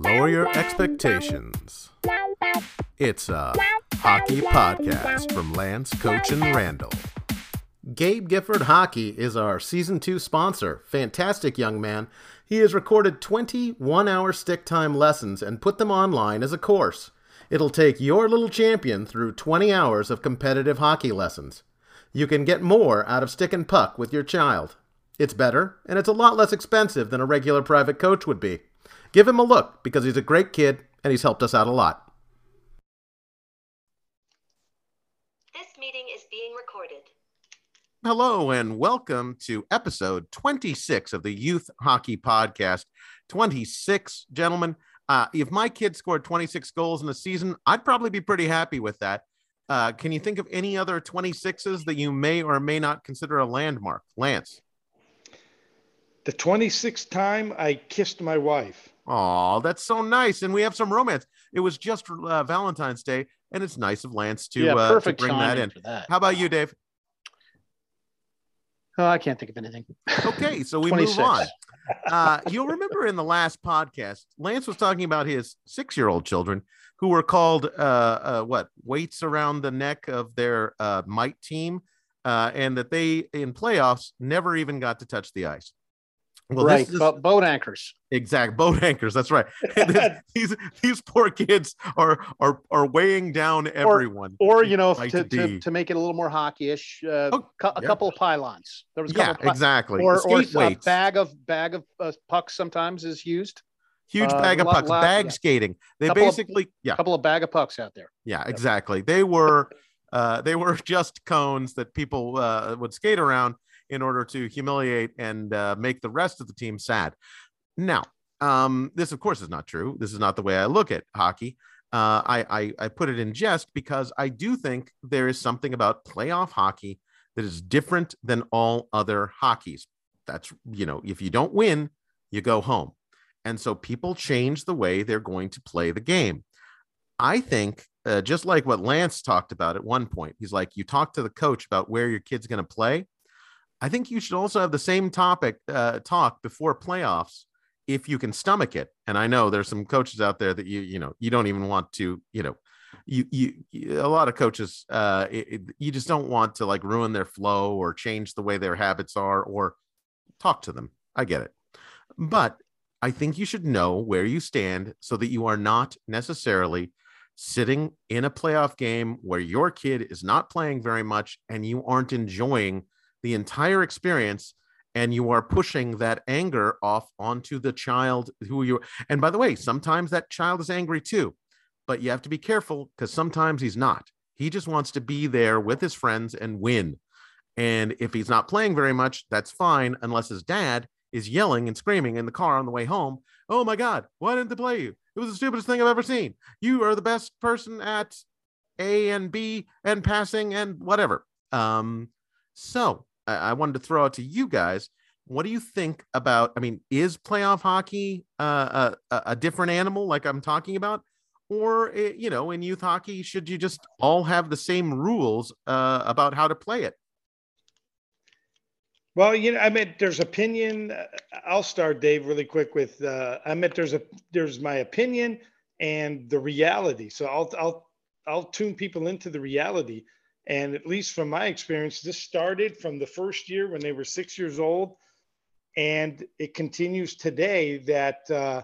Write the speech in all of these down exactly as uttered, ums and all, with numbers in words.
Lower your expectations. It's a hockey podcast from Lance, Coach, and Randall. Gabe Gifford Hockey is our Season two sponsor. Fantastic young man. He has recorded twenty-one hour stick time lessons and put them online as a course. It'll take your little champion through twenty hours of competitive hockey lessons. You can get more out of stick and puck with your child. It's better, and it's a lot less expensive than a regular private coach would be. Give him a look because he's a great kid and he's helped us out a lot. This meeting is being recorded. Hello and welcome to episode twenty-six of the Youth Hockey Podcast. twenty-six, gentlemen. Uh, if my kid scored twenty-six goals in a season, I'd probably be pretty happy with that. Uh, can you think of any other twenty-sixes that you may or may not consider a landmark? Lance? The twenty-sixth time I kissed my wife. Oh, that's so nice. And we have some romance. It was just uh, Valentine's Day, and it's nice of Lance to, yeah, uh, to bring that in. That. How about you, Dave? Oh, I can't think of anything. Okay, so we move on. Uh, you'll remember in the last podcast, Lance was talking about his six-year-old children who were called, uh, uh, what, weights around the neck of their uh, mite team, uh, and that they, in playoffs, never even got to touch the ice. Well, right, this is, but boat anchors. Exact, boat anchers. That's right. This, these these poor kids are are are weighing down everyone. Or, or you know, to, to to make it a little more hockeyish, uh, oh, cu- a yeah. couple of pylons. There was a yeah, couple of exactly. Or, or a bag of bag of uh, pucks sometimes is used. Huge uh, bag of lot, pucks. Lot, bag yeah. skating. They couple basically of, yeah. Couple of bag of pucks out there. Yeah, yep. Exactly. They were uh, they were just cones that people uh, would skate around in order to humiliate and uh, make the rest of the team sad. Now, um, this, of course, is not true. This is not the way I look at hockey. Uh, I, I, I put it in jest because I do think there is something about playoff hockey that is different than all other hockeys. That's, you know, if you don't win, you go home. And so people change the way they're going to play the game. I think uh, just like what Lance talked about at one point, he's like, you talk to the coach about where your kid's going to play. I think you should also have the same topic uh, talk before playoffs if you can stomach it. And I know there's some coaches out there that you, you know, you don't even want to, you know, you, you, you a lot of coaches, uh, it, it, you just don't want to like ruin their flow or change the way their habits are or talk to them. I get it. But I think you should know where you stand so that you are not necessarily sitting in a playoff game where your kid is not playing very much and you aren't enjoying the entire experience, and you are pushing that anger off onto the child who you, and by the way, sometimes that child is angry too, but you have to be careful because sometimes he's not. He just wants to be there with his friends and win. And if he's not playing very much, that's fine. Unless his dad is yelling and screaming in the car on the way home. Oh my God, why didn't they play you? It was the stupidest thing I've ever seen. You are the best person at A and B and passing and whatever. Um, so I wanted to throw out to you guys. What do you think about, I mean, is playoff hockey uh, a, a different animal like I'm talking about? Or, you know, in youth hockey, should you just all have the same rules uh, about how to play it? Well, you know, I mean, there's opinion. I'll start, Dave, really quick with, uh, I meant there's a, there's my opinion and the reality. So I'll, I'll, I'll tune people into the reality. And at least from my experience, this started from the first year when they were six years old. And it continues today that, uh,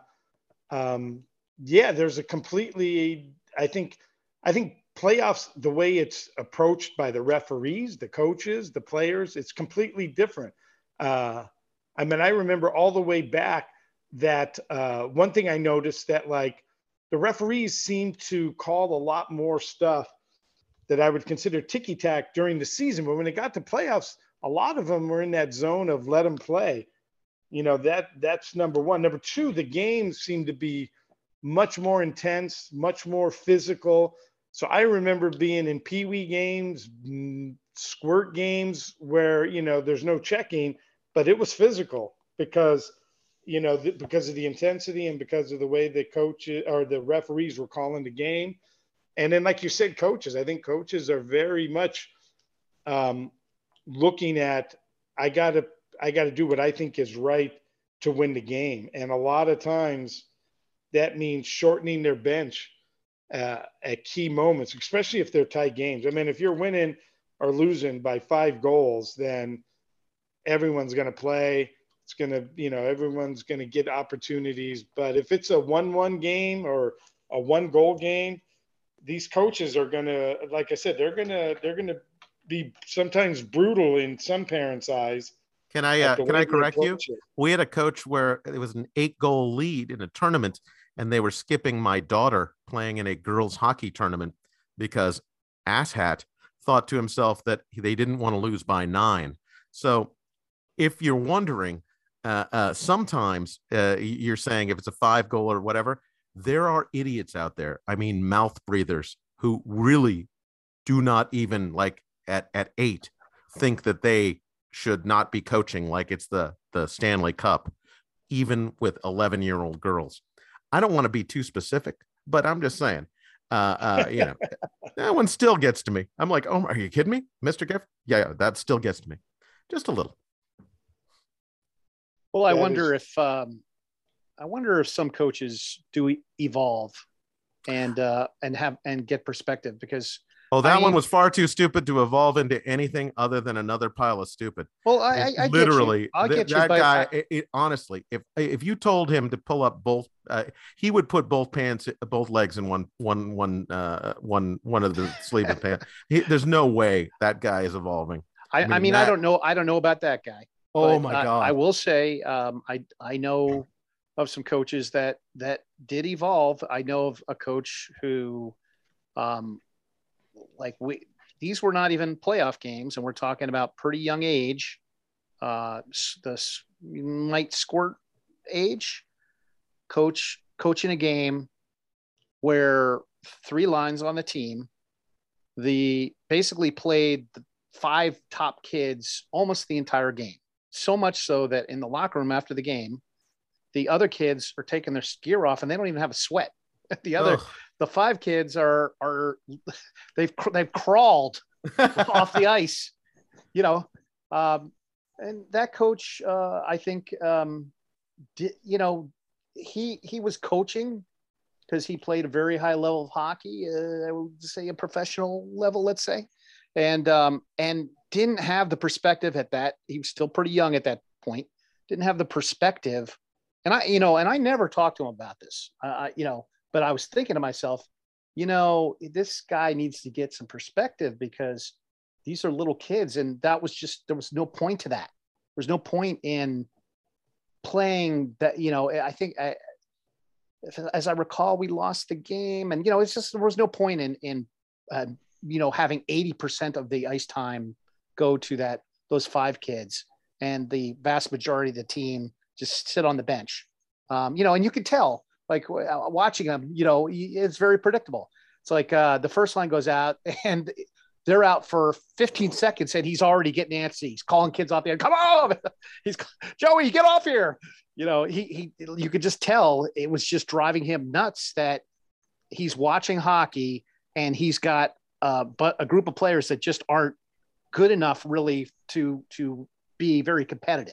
um, yeah, there's a completely, I think, I think playoffs, the way it's approached by the referees, the coaches, the players, it's completely different. Uh, I mean, I remember all the way back that uh, one thing I noticed that like the referees seem to call a lot more stuff that I would consider ticky-tack during the season. But when it got to playoffs, a lot of them were in that zone of let them play. You know, that that's number one. Number two, the games seemed to be much more intense, much more physical. So I remember being in peewee games, squirt games where, you know, there's no checking, but it was physical because, you know, th- because of the intensity and because of the way the coaches or the referees were calling the game. And then, like you said, coaches, I think coaches are very much um, looking at, I gotta, I gotta do what I think is right to win the game. And a lot of times that means shortening their bench uh, at key moments, especially if they're tight games. I mean, if you're winning or losing by five goals, then everyone's going to play. It's going to, you know, everyone's going to get opportunities. But if it's a one one game or a one goal game, these coaches are going to, like I said, they're going to, they're going to be sometimes brutal in some parents' eyes. Can I, uh, can I correct you? We had a coach where it was an eight goal lead in a tournament, and they were skipping my daughter playing in a girls hockey tournament because asshat thought to himself that they didn't want to lose by nine. So if you're wondering, uh, uh, sometimes uh, you're saying if it's a five goal or whatever, there are idiots out there. I mean, mouth breathers who really do not even like at, at eight think that they should not be coaching like it's the, the Stanley Cup, even with eleven year old girls. I don't want to be too specific, but I'm just saying, uh, uh, you know, that one still gets to me. I'm like, oh, are you kidding me, Mister Giff? Yeah, yeah, that still gets to me just a little. Well, I that wonder is- if, um, I wonder if some coaches do evolve and, uh, and have, and get perspective, because, oh, that I mean, one was far too stupid to evolve into anything other than another pile of stupid. Well, I, I literally, I get you. Th- get you, that guy, I... it, it, honestly, if, if you told him to pull up both, uh, he would put both pants, both legs in one, one, one, uh, one, one of the sleeve of pants. He, there's no way that guy is evolving. I, I mean, I, mean that, I don't know. I don't know about that guy. Oh my God. I, I will say, um, I, I know of some coaches that, that did evolve. I know of a coach who, um, like we, these were not even playoff games, and we're talking about pretty young age, uh, the night squirt age. Coach coaching a game where three lines on the team, the basically played the five top kids almost the entire game. So much so that in the locker room after the game, the other kids are taking their gear off and they don't even have a sweat. The other, Ugh. the five kids are, are they've, they've crawled off the ice, you know? Um, and that coach, uh, I think, um, did, you know, he, he was coaching because he played a very high level of hockey. Uh, I would say a professional level, let's say. And, um, and didn't have the perspective at that. He was still pretty young at that point. Didn't have the perspective. And I, you know, and I never talked to him about this, uh, you know, but I was thinking to myself, you know, this guy needs to get some perspective because these are little kids. And that was just, there was no point to that. There's no point in playing that, you know, I think, I, as I recall, we lost the game and, you know, it's just, there was no point in, in, uh, you know, having eighty percent of the ice time go to that, those five kids, and the vast majority of the team just sit on the bench. Um, you know, and you could tell, like watching them, you know, it's very predictable. It's like uh, the first line goes out and they're out for fifteen seconds and he's already getting antsy. He's calling kids off the end. Come on. He's Joey, get off here. You know, he, he, you could just tell it was just driving him nuts that he's watching hockey and he's got uh, but a group of players that just aren't good enough really to, to be very competitive.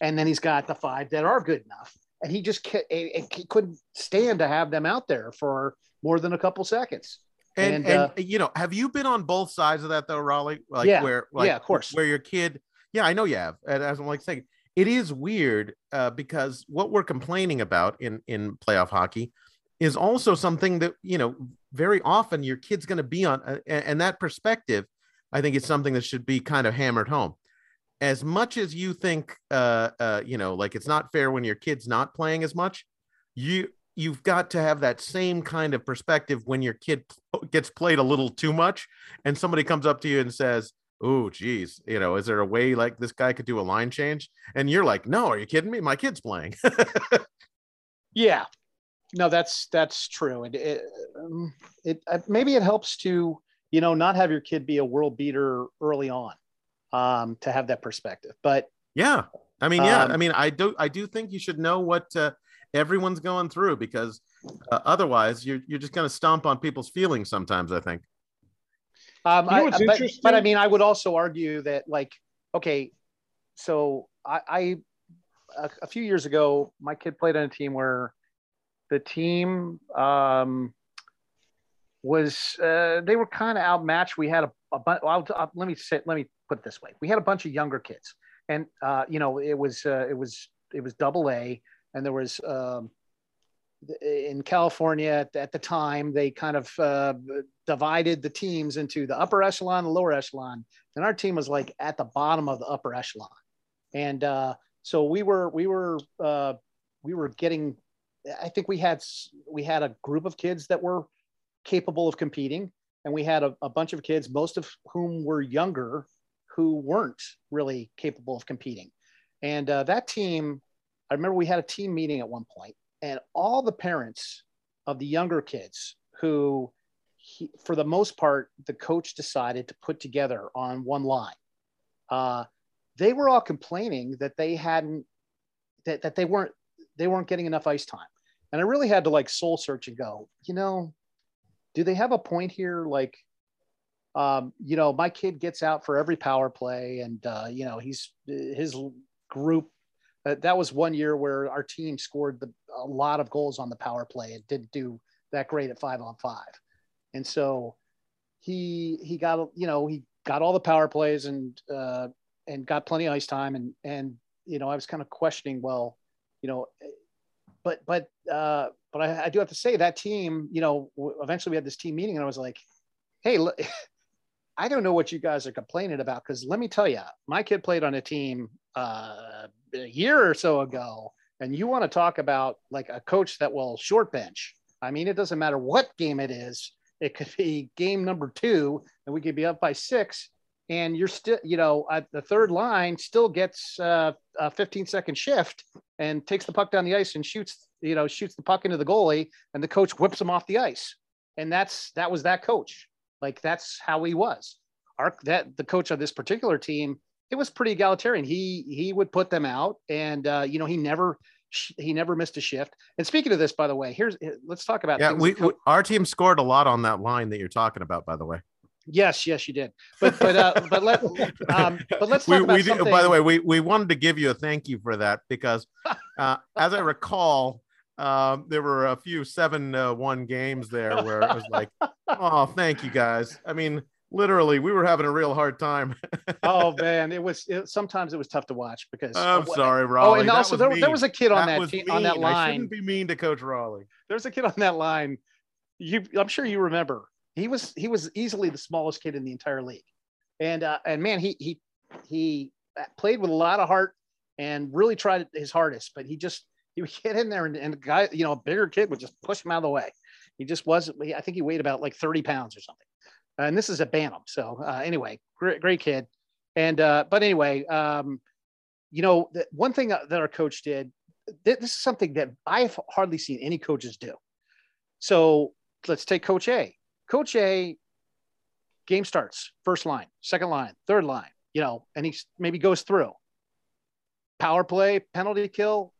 And then he's got the five that are good enough. And he just he couldn't stand to have them out there for more than a couple seconds. And, and, uh, and you know, have you been on both sides of that though, Rolly? Like yeah, where, like, yeah, of course. Where your kid, yeah, I know you have. And as I'm like saying, it is weird uh, because what we're complaining about in in playoff hockey is also something that, you know, very often your kid's going to be on, uh, and, and that perspective, I think, is something that should be kind of hammered home. As much as you think, uh, uh, you know, like it's not fair when your kid's not playing as much, you, you've got to have that same kind of perspective when your kid gets played a little too much and somebody comes up to you and says, oh, geez, you know, is there a way like this guy could do a line change? And you're like, no, are you kidding me? My kid's playing. Yeah, no, that's, that's true. And it, um, it, uh, maybe it helps to, you know, not have your kid be a world beater early on. Um, to have that perspective, but yeah, I mean, yeah, um, I mean, I do, I do think you should know what uh, everyone's going through because uh, otherwise, you're you're just going to stomp on people's feelings sometimes. I think. Um, you know what's I, but, but I mean, I would also argue that, like, okay, so I, I a, a few years ago, my kid played on a team where the team um, was uh, they were kind of outmatched. We had a, a bunch. Well, let me say, let me put it this way: we had a bunch of younger kids, and uh, you know, it was uh, it was it was double A, and there was um, in California at, at the time they kind of uh, divided the teams into the upper echelon, the lower echelon, and our team was like at the bottom of the upper echelon, and uh, so we were we were uh, we were getting. I think we had we had a group of kids that were capable of competing, and we had a, a bunch of kids, most of whom were younger, who weren't really capable of competing. And uh, that team, I remember we had a team meeting at one point, and all the parents of the younger kids, who, he, for the most part, the coach decided to put together on one line, uh, they were all complaining that they hadn't that that they weren't they weren't getting enough ice time. And I really had to like soul search and go, you know, do they have a point here? Like, um, you know, my kid gets out for every power play and, uh, you know, he's his group. Uh, that was one year where our team scored the, a lot of goals on the power play. It didn't do that great at five on five. And so he, he got, you know, he got all the power plays and, uh, and got plenty of ice time. And, and, you know, I was kind of questioning, well, you know, but, but, uh, but I, I do have to say that team, you know, w- eventually we had this team meeting and I was like, hey, l- I don't know what you guys are complaining about. Cause let me tell you, my kid played on a team uh, a year or so ago. And you want to talk about like a coach that will short bench. I mean, it doesn't matter what game it is. It could be game number two and we could be up by six and you're still, you know, uh, the third line still gets uh, a fifteen second shift and takes the puck down the ice and shoots, you know, shoots the puck into the goalie and the coach whips him off the ice. And that's, that was that coach. Like, that's how he was. Our, that the coach of this particular team, it was pretty egalitarian. He, he would put them out and, uh, you know, he never, he never missed a shift. And speaking of this, by the way, here's, let's talk about, yeah, we, co- we, our team scored a lot on that line that you're talking about, by the way. Yes, yes, you did. But but uh, but let um, but let's talk we, about we something. Did, by the way, we we wanted to give you a thank you for that because, uh, as I recall, um, there were a few seven uh, one games there where it was like, oh, thank you guys. I mean, literally, we were having a real hard time. Oh man, it was it, sometimes it was tough to watch because. I'm uh, sorry, Rolly. Oh, and also there, there was a kid on that, that te- on that line. I shouldn't be mean to Coach Rolly. There's a kid on that line. You, I'm sure you remember. He was he was easily the smallest kid in the entire league, and uh, and man, he he he played with a lot of heart and really tried his hardest. But he just he would get in there and, and a guy, you know, a bigger kid would just push him out of the way. He just wasn't. I think he weighed about like thirty pounds or something. And this is a Bantam. So uh, anyway, great great kid. And uh, but anyway, um, you know, the, one thing that our coach did. Th- this is something that I've hardly seen any coaches do. So let's take Coach A. Coach A, game starts, first line, second line, third line, you know, and he maybe goes through. Power play, penalty kill.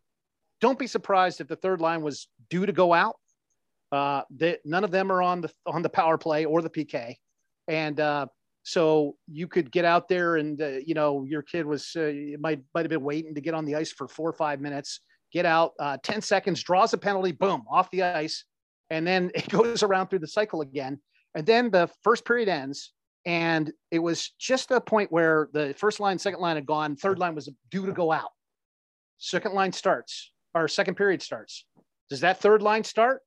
Don't be surprised if the third line was due to go out. Uh, they, none of them are on the on the power play or the P K. And uh, so you could get out there and, uh, you know, your kid was uh, might might have been waiting to get on the ice for four or five minutes, get out, uh, ten seconds, draws a penalty, boom, off the ice. And then it goes around through the cycle again. And then the first period ends. And it was just a point where the first line, second line had gone. Third line was due to go out. Second line starts, or second period starts. Does that third line start?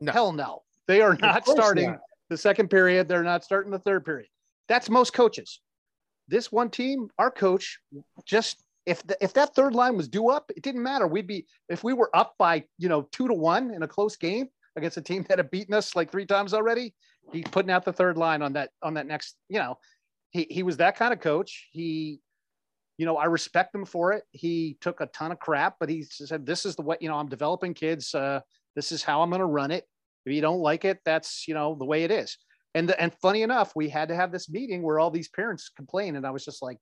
No. Hell no. They are not starting not. the second period. They're not starting the third period. That's most coaches. This one team, our coach, just if the, if that third line was due up, it didn't matter. We'd be, if we were up by, you know, two to one in a close game, against a team that had beaten us like three times already, he's putting out the third line on that, on that next, you know, he, he was that kind of coach. He, you know, I respect him for it. He took a ton of crap, but he said, this is the way, you know, I'm developing kids. Uh, this is how I'm going to run it. If you don't like it, that's, you know, the way it is. And, the, and funny enough, we had to have this meeting where all these parents complained. And I was just like,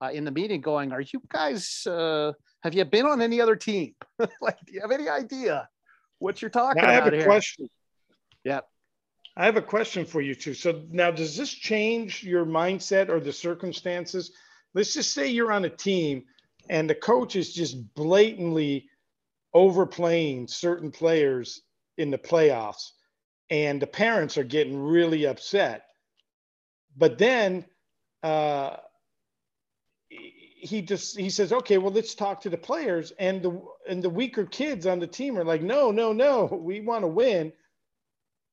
uh, in the meeting going, are you guys, uh, have you been on any other team? Like, do you have any idea what you're talking now, about? I have a here. question. Yeah. I have a question for you too. So now does this change your mindset or the circumstances? Let's just say you're on a team and the coach is just blatantly overplaying certain players in the playoffs, and the parents are getting really upset. But then uh, he just, he says, okay, well, let's talk to the players. And the, and the weaker kids on the team are like, no, no, no, we want to win.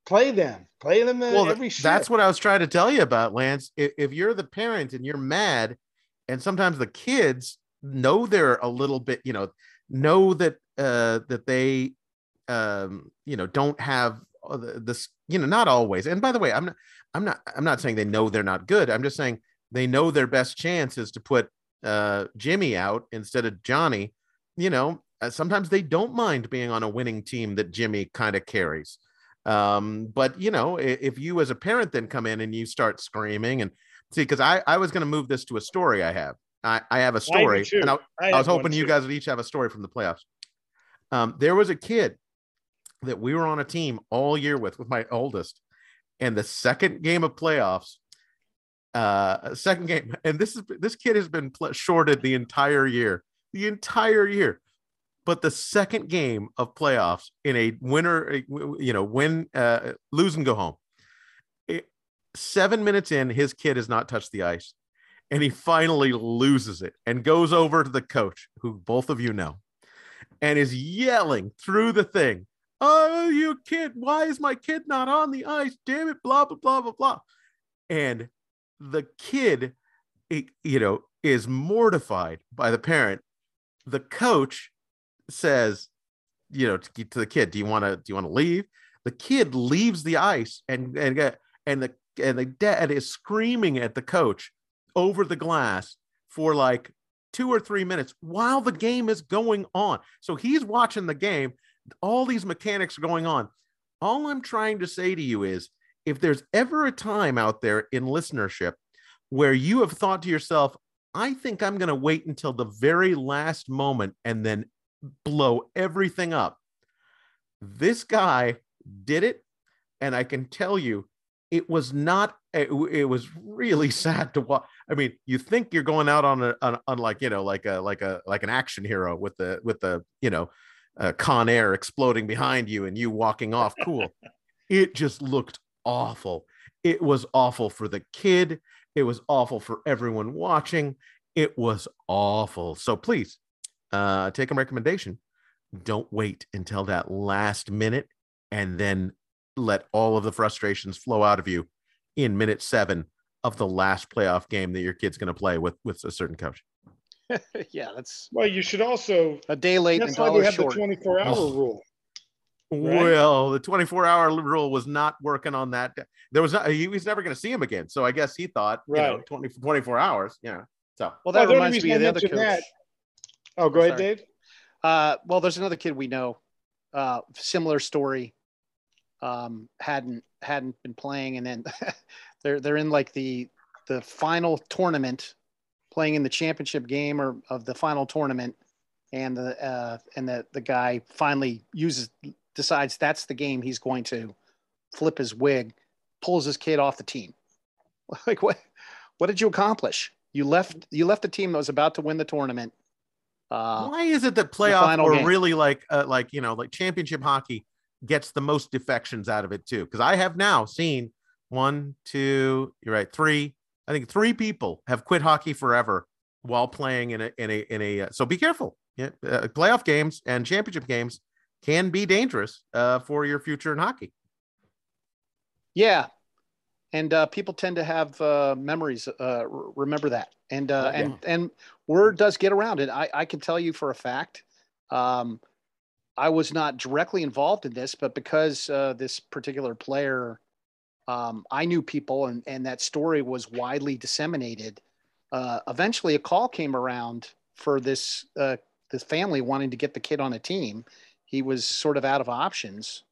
Play them, play them. Well, every shift. That's what I was trying to tell you about, Lance. If, if you're the parent and you're mad, and sometimes the kids know they're a little bit, you know, know that, uh, that they, um, you know, don't have this, you know, not always. And by the way, I'm not, I'm not, I'm not saying they know they're not good. I'm just saying they know their best chance is to put uh, Jimmy out instead of Johnny. You know, sometimes they don't mind being on a winning team that Jimmy kind of carries. Um, but you know, if you as a parent then come in and you start screaming and see, because I, I was going to move this to a story I have. I, I have a story, and I, I, I was hoping you guys would each have a story from the playoffs. Um, there was a kid that we were on a team all year with, with my oldest, and the second game of playoffs, uh, second game, and this is this kid has been pl- shorted the entire year, the entire year. But the second game of playoffs in a winner, you know, win, uh, lose and go home. It, seven minutes in, his kid has not touched the ice, and he finally loses it and goes over to the coach, who both of you know, and is yelling through the thing, "Oh, you kid! Why is my kid not on the ice? Damn it! Blah blah blah blah blah." And the kid, it, you know, is mortified by the parent. The coach says, you know, to, to the kid, do you want to do you want to leave? The kid leaves the ice, and and and the and the dad is screaming at the coach over the glass for like two or three minutes while the game is going on. So he's watching the game, all these mechanics are going on. All I'm trying to say to you is, if there's ever a time out there in listenership where you have thought to yourself, I think I'm going to wait until the very last moment and then blow everything up, this guy did it, and I can tell you it was not it, it was really sad to watch. I mean, you think you're going out on a on, on like, you know, like a like a like an action hero with the with the you know uh, Con Air exploding behind you and you walking off cool. It just looked awful. It was awful for the kid, it was awful for everyone watching, it was awful. So please, Uh, take a recommendation. Don't wait until that last minute and then let all of the frustrations flow out of you in minute seven of the last playoff game that your kid's going to play with, with a certain coach. Yeah, that's well, you should also a day late. That's why we have short. The twenty-four hour oh. rule. Right? Well, the twenty-four hour rule was not working on that. There was not, he was never going to see him again. So I guess he thought, right. you know, twenty, twenty-four hours. Yeah. So, well, that well, reminds me of the other coach. That. Oh, go ahead, Dave. Uh, well, there's another kid we know, uh, similar story. Um, hadn't hadn't been playing, and then they're they're in like the the final tournament, playing in the championship game or of the final tournament, and the uh, and the the guy finally uses decides that's the game he's going to flip his wig, pulls his kid off the team. Like, what what did you accomplish? You left you left the team that was about to win the tournament. Uh, Why is it that playoff or game. really like, uh, like, you know, like championship hockey gets the most defections out of it too? Because I have now seen one, two, you're right, three. I think three people have quit hockey forever while playing in a, in a, in a, uh, so be careful. Yeah, uh, playoff games and championship games can be dangerous uh, for your future in hockey. Yeah. And uh, people tend to have uh, memories, uh, remember that. And uh, yeah. and and word does get around. And I, I can tell you for a fact, um, I was not directly involved in this, but because uh, this particular player, um, I knew people, and, and that story was widely disseminated. Uh, eventually, a call came around for this, uh, this family wanting to get the kid on a team. He was sort of out of options.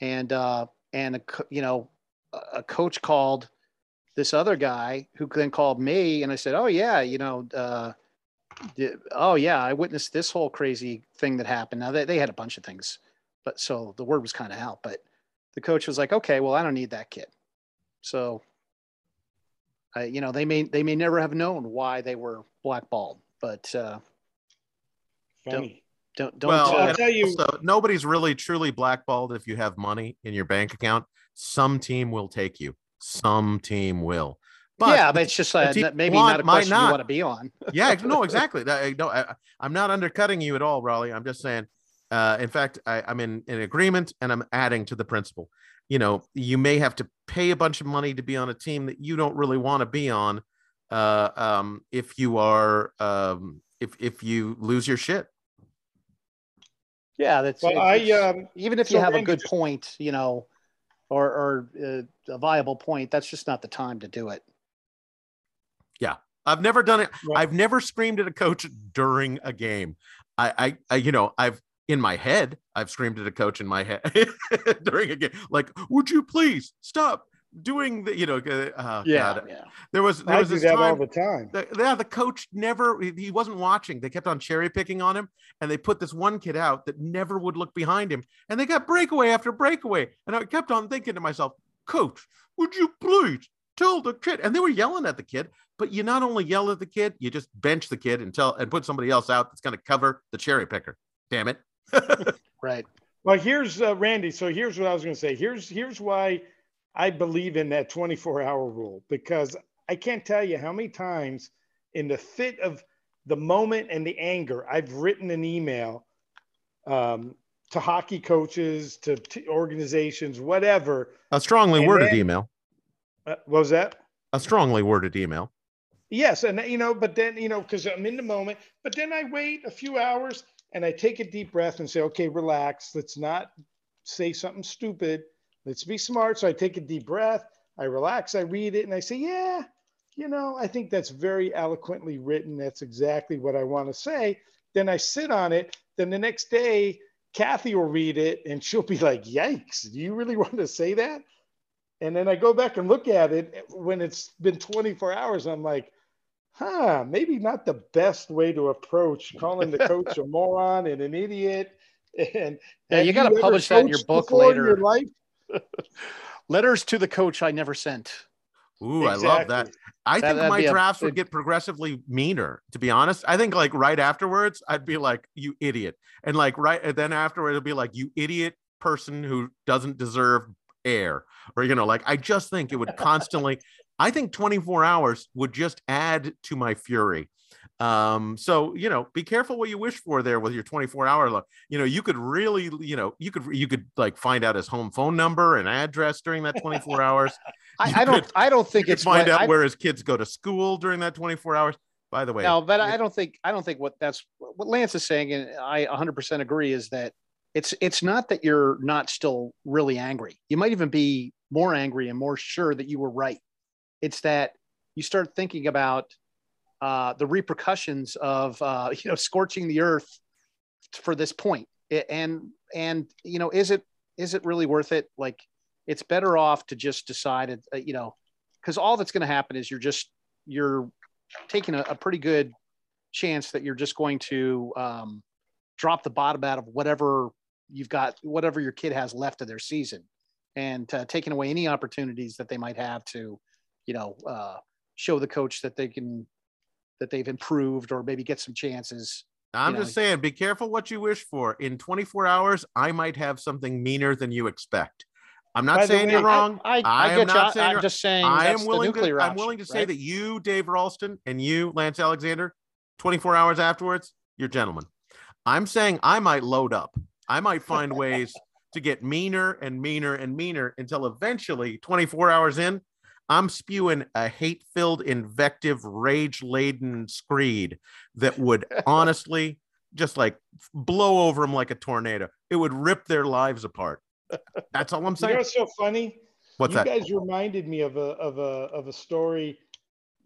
And, uh, and you know, a coach called this other guy who then called me, and I said, oh yeah, you know, uh, oh yeah, I witnessed this whole crazy thing that happened. Now they, they had a bunch of things, but so the word was kind of out, but the coach was like, okay, well, I don't need that kid. So, uh, you know, they may, they may never have known why they were blackballed, but, uh, funny. Don't, Don't don't well, I'll tell you. Also, nobody's really truly blackballed if you have money in your bank account. Some team will take you. Some team will. But yeah, but it's just like maybe want, not a question not. you want to be on. Yeah, no, exactly. I, no, I, I'm not undercutting you at all, Rolly. I'm just saying. Uh, in fact, I, I'm in, in agreement, and I'm adding to the principle. You know, you may have to pay a bunch of money to be on a team that you don't really want to be on. Uh, um, if you are, um, if if you lose your shit. Yeah, that's. Well, I um, even if so you have a good just, point, you know, or or uh, a viable point, that's just not the time to do it. Yeah, I've never done it. Right. I've never screamed at a coach during a game. I, I, I you know, I've. In my head, I've screamed at a coach in my head during a game, like, would you please stop doing the, you know, oh, yeah, God. yeah. There was, there I was do this that time, all the time. The, yeah, the coach never, he wasn't watching. They kept on cherry picking on him, and they put this one kid out that never would look behind him, and they got breakaway after breakaway. And I kept on thinking to myself, coach, would you please tell the kid? And they were yelling at the kid, but you not only yell at the kid, you just bench the kid and tell, and put somebody else out that's going to cover the cherry picker. Damn it. Right. Well, here's uh, Randy. So here's what I was going to say. Here's here's why I believe in that twenty-four hour rule, because I can't tell you how many times in the fit of the moment and the anger, I've written an email um, to hockey coaches, to, to organizations, whatever. A strongly worded then, email. Uh, what was that? A strongly worded email. Yes. And, you know, but then, you know, because I'm in the moment, but then I wait a few hours and I take a deep breath and say, okay, relax. Let's not say something stupid. Let's be smart. So I take a deep breath. I relax. I read it. And I say, yeah, you know, I think that's very eloquently written. That's exactly what I want to say. Then I sit on it. Then the next day, Kathy will read it. And she'll be like, yikes, do you really want to say that? And then I go back and look at it when it's been twenty-four hours. I'm like, huh, maybe not the best way to approach calling the coach a moron and an idiot. And yeah, you got to publish that in your book later. Your life? Letters to the coach I never sent. Ooh, exactly. I love that. I that, think my drafts a, would get progressively meaner, to be honest. I think like right afterwards, I'd be like, you idiot. And like right and then afterwards, it'd be like, you idiot person who doesn't deserve air. Or, you know, like, I just think it would constantly... I think twenty-four hours would just add to my fury. Um, so, you know, be careful what you wish for there with your twenty-four hour look. You know, you could really, you know, you could, you could like find out his home phone number and address during that twenty-four hours. I, I could, don't, I don't think it's find what, out I, where his kids go to school during that twenty-four hours, by the way. No, but I don't think, I don't think what that's what Lance is saying. And I one hundred percent agree is that it's, it's not that you're not still really angry. You might even be more angry and more sure that you were right. It's that you start thinking about uh, the repercussions of, uh, you know, scorching the earth for this point. And, and, you know, is it, is it really worth it? Like, it's better off to just decide, uh, you know, because all that's going to happen is you're just, you're taking a, a pretty good chance that you're just going to um, drop the bottom out of whatever you've got, whatever your kid has left of their season, and uh, taking away any opportunities that they might have to, you know, uh, show the coach that they can, that they've improved, or maybe get some chances. I'm just know. saying, be careful what you wish for. In twenty-four hours, I might have something meaner than you expect. I'm not By saying way, you're wrong. I, I, I, I am not saying I'm you're, just saying I am willing to, option, I'm willing to say right? that you, Dave Ralston, and you, Lance Alexander, twenty-four hours afterwards, you're gentlemen. I'm saying I might load up. I might find ways to get meaner and meaner and meaner until eventually twenty-four hours in, I'm spewing a hate-filled, invective, rage-laden screed that would honestly just like blow over them like a tornado. It would rip their lives apart. That's all I'm saying. You know what's so funny? What's you that? You guys reminded me of a of a of a story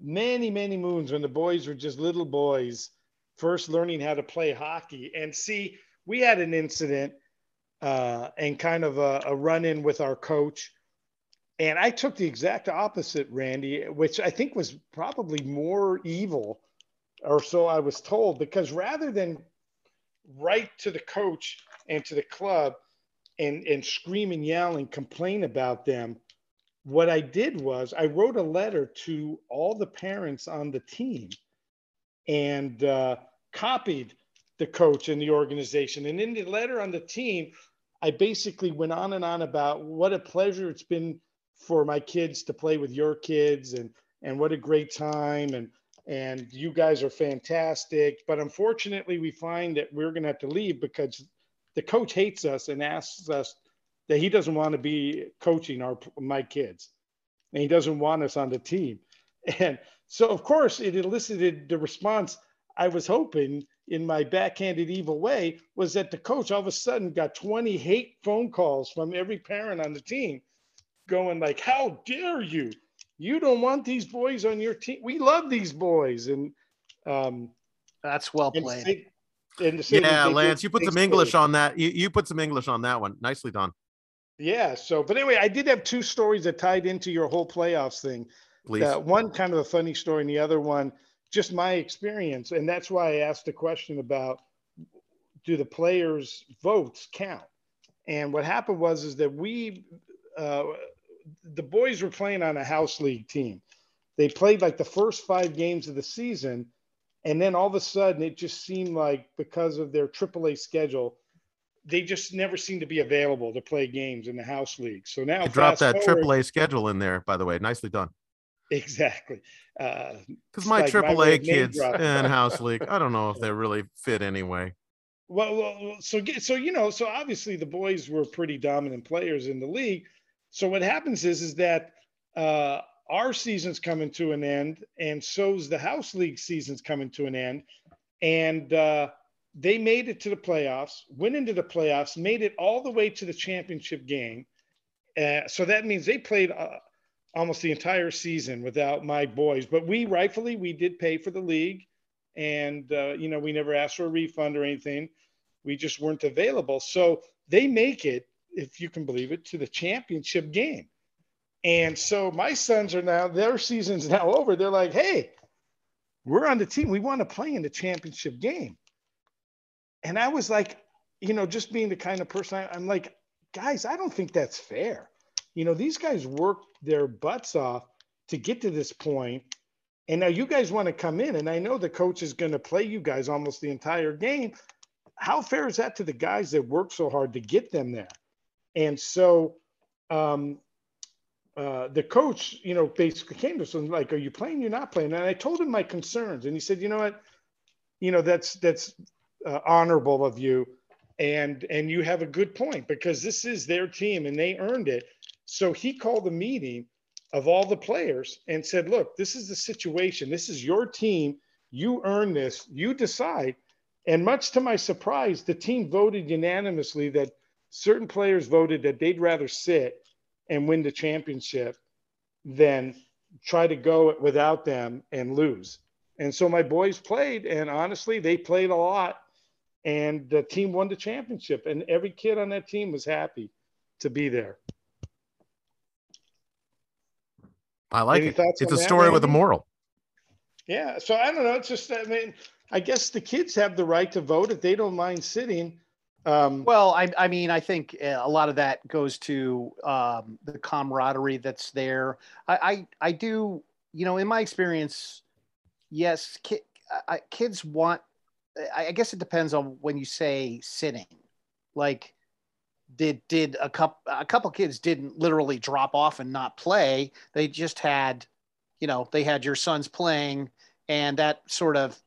many many moons when the boys were just little boys, first learning how to play hockey. And see, we had an incident uh, and kind of a, a run-in with our coach. And I took the exact opposite, Randy, which I think was probably more evil, or so I was told, because rather than write to the coach and to the club and, and scream and yell and complain about them, what I did was I wrote a letter to all the parents on the team and uh, copied the coach and the organization. And in the letter on the team, I basically went on and on about what a pleasure it's been for my kids to play with your kids, and and what a great time, and and you guys are fantastic. But unfortunately, we find that we're going to have to leave because the coach hates us and asks us that he doesn't want to be coaching our my kids, and he doesn't want us on the team. And so, of course, it elicited the response I was hoping in my backhanded evil way, was that the coach all of a sudden got twenty hate phone calls from every parent on the team going like, how dare you? You don't want these boys on your team. We love these boys. And um, that's well played. And the same, yeah, Lance, you put some English on that. You, you put some English on that one. Nicely done. Yeah. So, but anyway, I did have two stories that tied into your whole playoffs thing. Please. That one kind of a funny story and the other one just my experience. And that's why I asked the question about, do the players' votes count? And what happened was, is that we, uh, the boys were playing on a house league team. They played like the first five games of the season. And then all of a sudden it just seemed like because of their triple A schedule, they just never seemed to be available to play games in the house league. So now drop that forward, triple A schedule in there, by the way, nicely done. Exactly. Because uh, my like triple A kids in house league, I don't know if they really fit anyway. Well, well, so, so, you know, so obviously the boys were pretty dominant players in the league. So what happens is, is that uh, our season's coming to an end, and so's the house league season's coming to an end. And uh, they made it to the playoffs, went into the playoffs, made it all the way to the championship game. Uh, so that means they played uh, almost the entire season without my boys, but we rightfully, we did pay for the league, and uh, you know, we never asked for a refund or anything. We just weren't available. So they make it, if you can believe it, to the championship game. And so my sons are now, their season's now over. They're like, hey, we're on the team. We want to play in the championship game. And I was like, you know, just being the kind of person I, I'm like, guys, I don't think that's fair. You know, these guys worked their butts off to get to this point. And now you guys want to come in. And I know the coach is going to play you guys almost the entire game. How fair is that to the guys that worked so hard to get them there? And so um, uh, the coach, you know, basically came to us and like, are you playing? You're not playing. And I told him my concerns. And he said, you know what? You know, that's that's uh, honorable of you. And and you have a good point, because this is their team and they earned it. So he called a meeting of all the players and said, look, this is the situation. This is your team. You earn this. You decide. And much to my surprise, the team voted unanimously that certain players voted that they'd rather sit and win the championship than try to go without them and lose. And so my boys played, and honestly, they played a lot, and the team won the championship, and every kid on that team was happy to be there. I like it. It's a story with a moral. Yeah. So I don't know. It's just, I mean, I guess the kids have the right to vote if they don't mind sitting. Um, well, I, I mean, I think a lot of that goes to um, the camaraderie that's there. I, I, I do, you know, in my experience, yes, ki- I, kids want, I, I guess it depends on when you say sitting, like, did did a couple a couple kids didn't literally drop off and not play. They just had, you know, they had your sons playing, and that sort of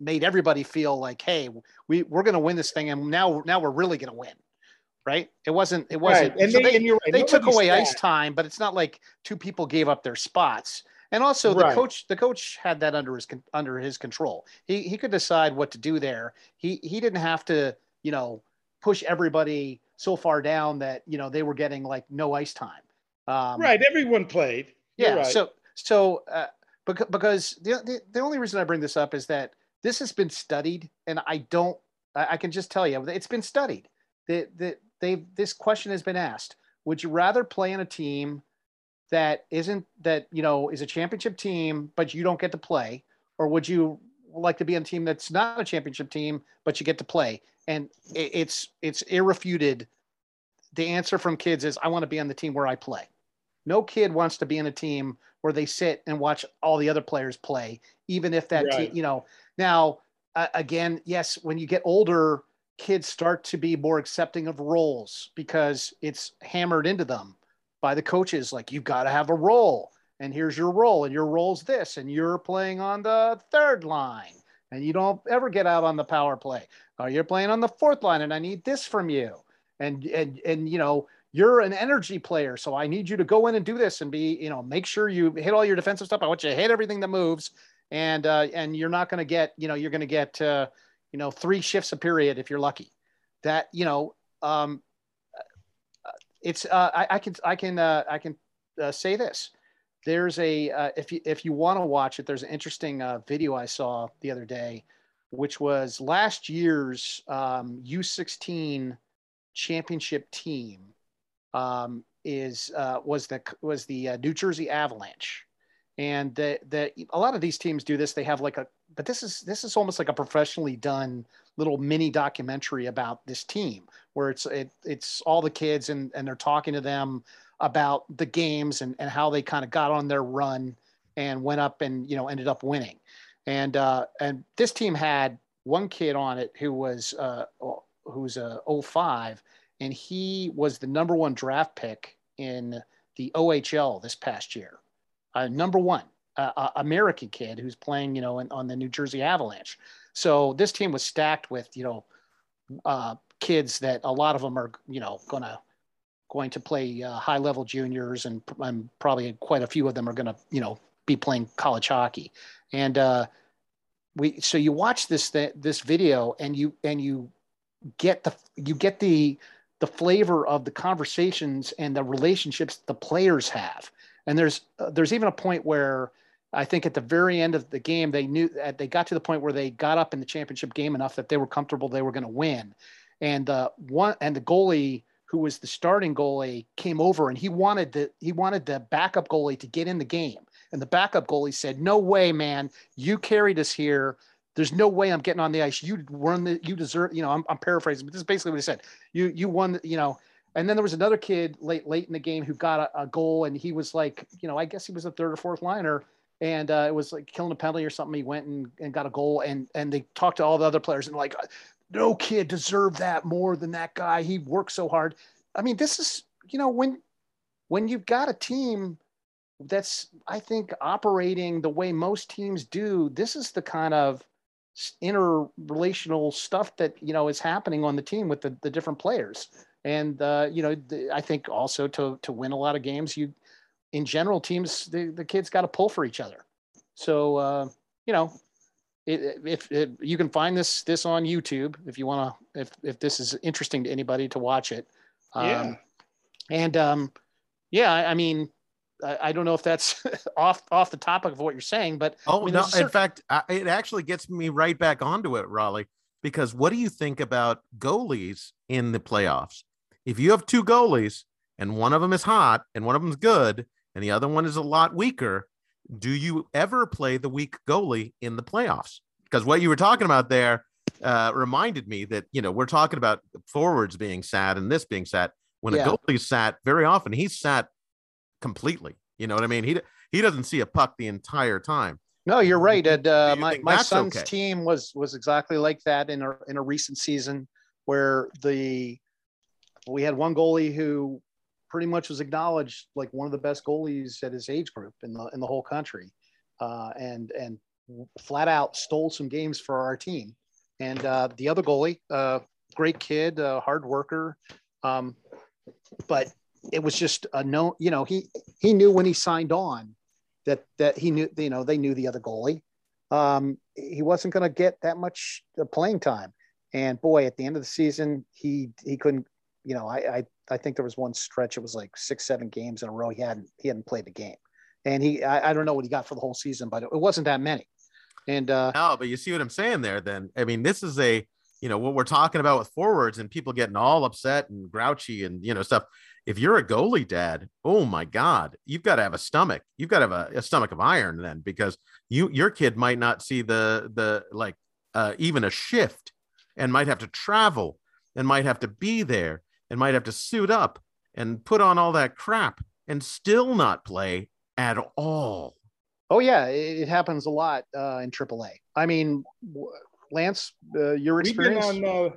made everybody feel like, hey, we we're going to win this thing, and now now we're really going to win, right? It wasn't it wasn't right. and so they, they, and you're right. they took away ice time, but it's not like two people gave up their spots. And also right. the coach the coach had that under his under his control. He he could decide what to do there. He he didn't have to, you know, push everybody so far down that, you know, they were getting like no ice time. Um, right. Everyone played. You're yeah. Right. So, so uh, because, because the, the, the only reason I bring this up is that this has been studied, and I don't, I, I can just tell you, it's been studied. The, the, they've, this question has been asked, would you rather play in a team that isn't that, you know, is a championship team, but you don't get to play, or would you like to be on a team that's not a championship team, but you get to play? And it's it's irrefuted. The answer from kids is, I want to be on the team where I play. No kid wants to be in a team where they sit and watch all the other players play, even if that right. team, you know. Now, uh, again, yes, when you get older, kids start to be more accepting of roles because it's hammered into them by the coaches. Like, you've got to have a role, and here's your role, and your role's this, and you're playing on the third line, and you don't ever get out on the power play. Or you're playing on the fourth line, and I need this from you. And, and, and, you know, you're an energy player, so I need you to go in and do this and be, you know, make sure you hit all your defensive stuff. I want you to hit everything that moves. And, uh, and you're not going to get, you know, you're going to get, uh, you know, three shifts a period if you're lucky. That, you know, um, it's, uh, I, I can, I can, uh, I can uh, say this. There's a, uh, if you, if you want to watch it, there's an interesting uh, video I saw the other day, which was last year's um, U sixteen championship team um, is, uh, was the, was the uh, New Jersey Avalanche. And the, the, a lot of these teams do this. They have like a, but this is, this is almost like a professionally done little mini documentary about this team where it's, it, it's all the kids and, and they're talking to them about the games and, and how they kind of got on their run and went up and, you know, ended up winning. And, uh, and this team had one kid on it who was, uh, who's a oh five, and he was the number one draft pick in the O H L this past year. Uh, number one, uh, uh, American kid who's playing, you know, in, on the New Jersey Avalanche. So this team was stacked with, you know, uh, kids that a lot of them are, you know, gonna going to play uh, high level juniors, and I'm probably quite a few of them are gonna, you know, be playing college hockey. And uh, we, so you watch this th- this video and you and you get the you get the the flavor of the conversations and the relationships the players have. And there's uh, there's even a point where I think at the very end of the game, they knew uh, they got to the point where they got up in the championship game enough that they were comfortable they were going to win. And uh, one and the goalie who was the starting goalie came over and he wanted the he wanted the backup goalie to get in the game. And the backup goalie said, "No way, man! You carried us here. There's no way I'm getting on the ice. You won the you deserve. You know, I'm, I'm paraphrasing, but this is basically what he said. You you won. You know." And then there was another kid late, late in the game who got a, a goal, and he was like, you know, I guess he was a third or fourth liner, and uh, it was like killing a penalty or something. He went and, and got a goal, and and they talked to all the other players and like, no kid deserved that more than that guy. He worked so hard. I mean, this is, you know, when when you've got a team that's, I think, operating the way most teams do, this is the kind of interrelational stuff that, you know, is happening on the team with the, the different players. And, uh, you know, the, I think also to to win a lot of games, you, in general, teams, the, the kids got to pull for each other. So, uh, you know, it, if it, you can find this this on YouTube, if you want to, if if this is interesting to anybody to watch it. Um, yeah. And, um, yeah, I, I mean, I, I don't know if that's off off the topic of what you're saying, but. Oh, I mean, no, certain- in fact, I, it actually gets me right back onto it, Rolly, because what do you think about goalies in the playoffs? If you have two goalies and one of them is hot and one of them is good and the other one is a lot weaker, do you ever play the weak goalie in the playoffs? Because what you were talking about there uh, reminded me that, you know, we're talking about forwards being sad and this being sad. When yeah. a goalie's sat, very often he's sat completely. You know what I mean? He he doesn't see a puck the entire time. No, you're right. And uh, you my my son's okay? team was was exactly like that in a in a recent season where the. We had one goalie who pretty much was acknowledged like one of the best goalies at his age group in the in the whole country, uh, and and flat out stole some games for our team. And uh, the other goalie, uh, great kid, uh, hard worker, um, but it was just a no. You know, he he knew when he signed on that that he knew. You know, they knew the other goalie. Um, he wasn't going to get that much playing time. And boy, at the end of the season, he he couldn't. You know, I, I I think there was one stretch. It was like six, seven games in a row. He hadn't he hadn't played a game, and he I, I don't know what he got for the whole season, but it wasn't that many. And uh, no, but you see what I'm saying there. Then I mean, this is a you know what we're talking about with forwards and people getting all upset and grouchy and you know stuff. If you're a goalie dad, oh my God, you've got to have a stomach. You've got to have a, a stomach of iron then, because you your kid might not see the the like uh, even a shift, and might have to travel and might have to be there. And might have to suit up and put on all that crap and still not play at all. Oh yeah, it happens a lot uh, in triple A. I mean, w- Lance, uh, your experience? We've been on, uh,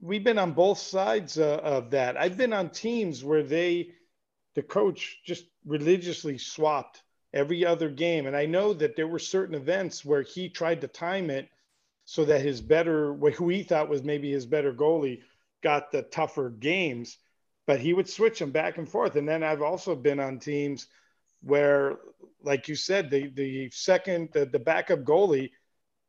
we've been on both sides uh, of that. I've been on teams where they, the coach just religiously swapped every other game. And I know that there were certain events where he tried to time it so that his better, who he thought was maybe his better goalie, got the tougher games, but he would switch them back and forth. And then I've also been on teams where, like you said, the, the second, the, the backup goalie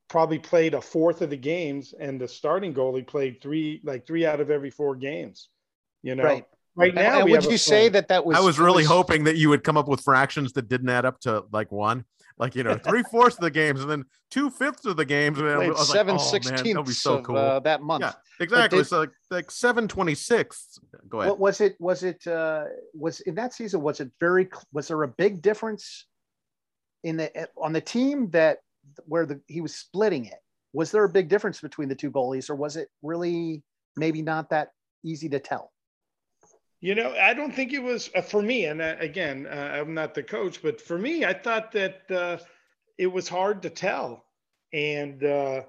probably played a fourth of the games and the starting goalie played three, like three out of every four games, you know? Right. Right now, and we would you say that that was? I was really was, hoping that you would come up with fractions that didn't add up to like one, like you know, three fourths of the games, and then two fifths of the games. And I was seven like, oh, sixteenths man, that'd be so of cool. uh, that month. Yeah, exactly. Did, so like, like seven twenty sixths. Go ahead. What was it? Was it? Uh, was in that season? Was it very? Was there a big difference in the on the team that where the he was splitting it? Was there a big difference between the two goalies, or was it really maybe not that easy to tell? You know, I don't think it was uh, for me. And uh, again, uh, I'm not the coach, but for me, I thought that uh, it was hard to tell. And uh,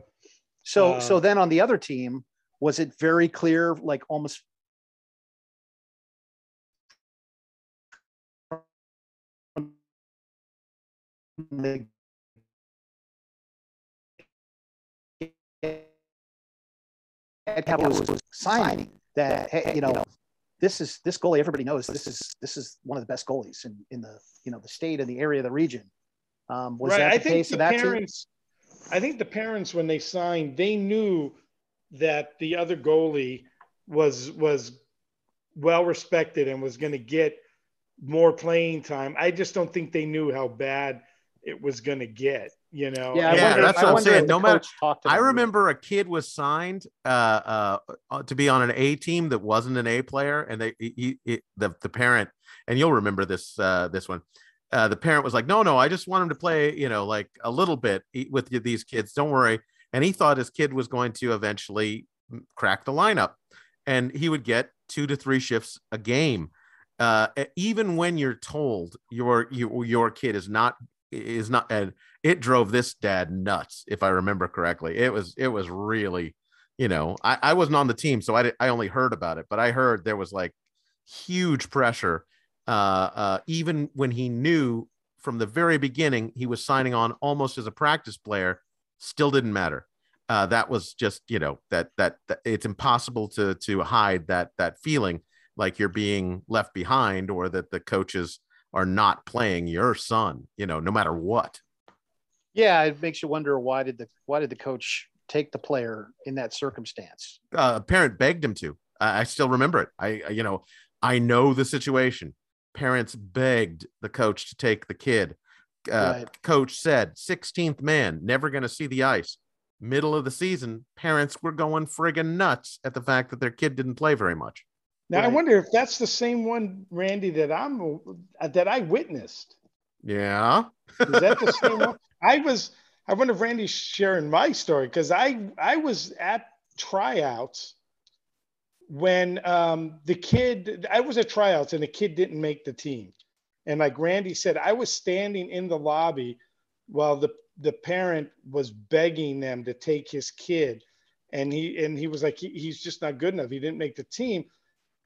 so, uh, so then on the other team, was it very clear, like almost from the was signing that, hey, you know, this is this goalie. Everybody knows this is this is one of the best goalies in, in the you know the state and the area of the region. Um, was right. that the I think case the of that parents, too? I think the parents when they signed, they knew that the other goalie was was well respected and was going to get more playing time. I just don't think they knew how bad it was going to get. You know, yeah, I yeah wonder, that's I what I'm saying. No matter, I remember a kid was signed uh, uh, to be on an A team that wasn't an A player, and they he, he, the the parent, and you'll remember this uh, this one. Uh, the parent was like, "No, no, I just want him to play, you know, like a little bit with these kids. Don't worry." And he thought his kid was going to eventually crack the lineup, and he would get two to three shifts a game, uh, even when you're told your your your kid is not. is not and it drove this dad nuts, if I remember correctly. It was it was really, you know, I, I wasn't on the team, so I did, I only heard about it, but I heard there was like huge pressure uh uh even when he knew from the very beginning he was signing on almost as a practice player. Still didn't matter. Uh that was just, you know, that that, that it's impossible to to hide that that feeling like you're being left behind or that the coaches are not playing your son, you know, no matter what. Yeah, it makes you wonder why did the why did the coach take the player in that circumstance? Uh, a parent begged him to. I, I still remember it. I you know I know the situation. Parents begged the coach to take the kid. Uh, right. Coach said sixteenth man, never going to see the ice. Middle of the season, parents were going friggin' nuts at the fact that their kid didn't play very much. Now, right. I wonder if that's the same one, Randy, that I'm that I witnessed. Yeah. Is that the same one? I was I wonder if Randy's sharing my story, because I I was at tryouts when um, the kid I was at tryouts and the kid didn't make the team. And like Randy said, I was standing in the lobby while the, the parent was begging them to take his kid. And he and he was like, he, he's just not good enough. He didn't make the team.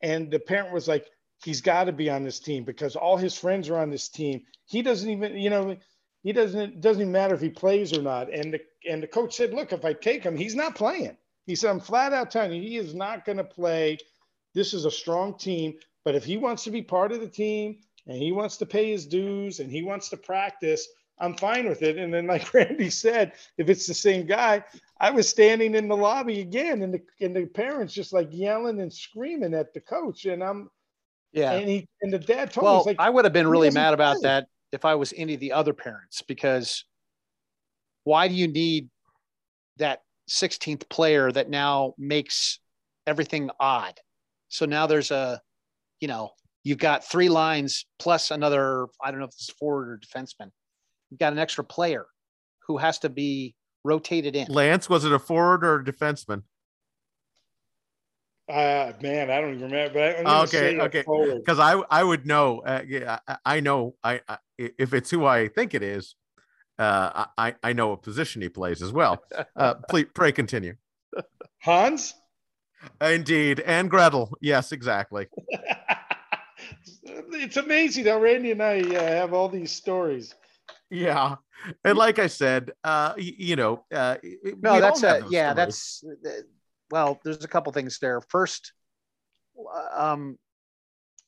And the parent was like, he's got to be on this team because all his friends are on this team. He doesn't even, you know, he doesn't, it doesn't even matter if he plays or not. And the, and the coach said, look, if I take him, he's not playing. He said, I'm flat out telling you, he is not going to play. This is a strong team, but if he wants to be part of the team and he wants to pay his dues and he wants to practice, I'm fine with it. And then like Randy said, if it's the same guy, I was standing in the lobby again and the, and the parents just like yelling and screaming at the coach. And I'm, yeah. And he, and the dad told well, me, like, I would have been really mad about play. that if I was any of the other parents, because why do you need that sixteenth player that now makes everything odd? So now there's a, you know, you've got three lines plus another, I don't know if it's forward or defenseman. You've got an extra player who has to be rotated in. Lance, was it a forward or a defenseman? Uh, man, I don't even remember. But I'm gonna say okay, okay. Because I, I would know. Uh, yeah, I, I know. I, I if it's who I think it is, Uh, I, I know what position he plays as well. Uh, please, pray continue. Hans? Indeed. And Gretel. Yes, exactly. It's amazing how Randy and I uh, have all these stories. Yeah. And like I said, uh, you know, uh, no, that's a, yeah, stories. that's, well, there's a couple things there. First, um,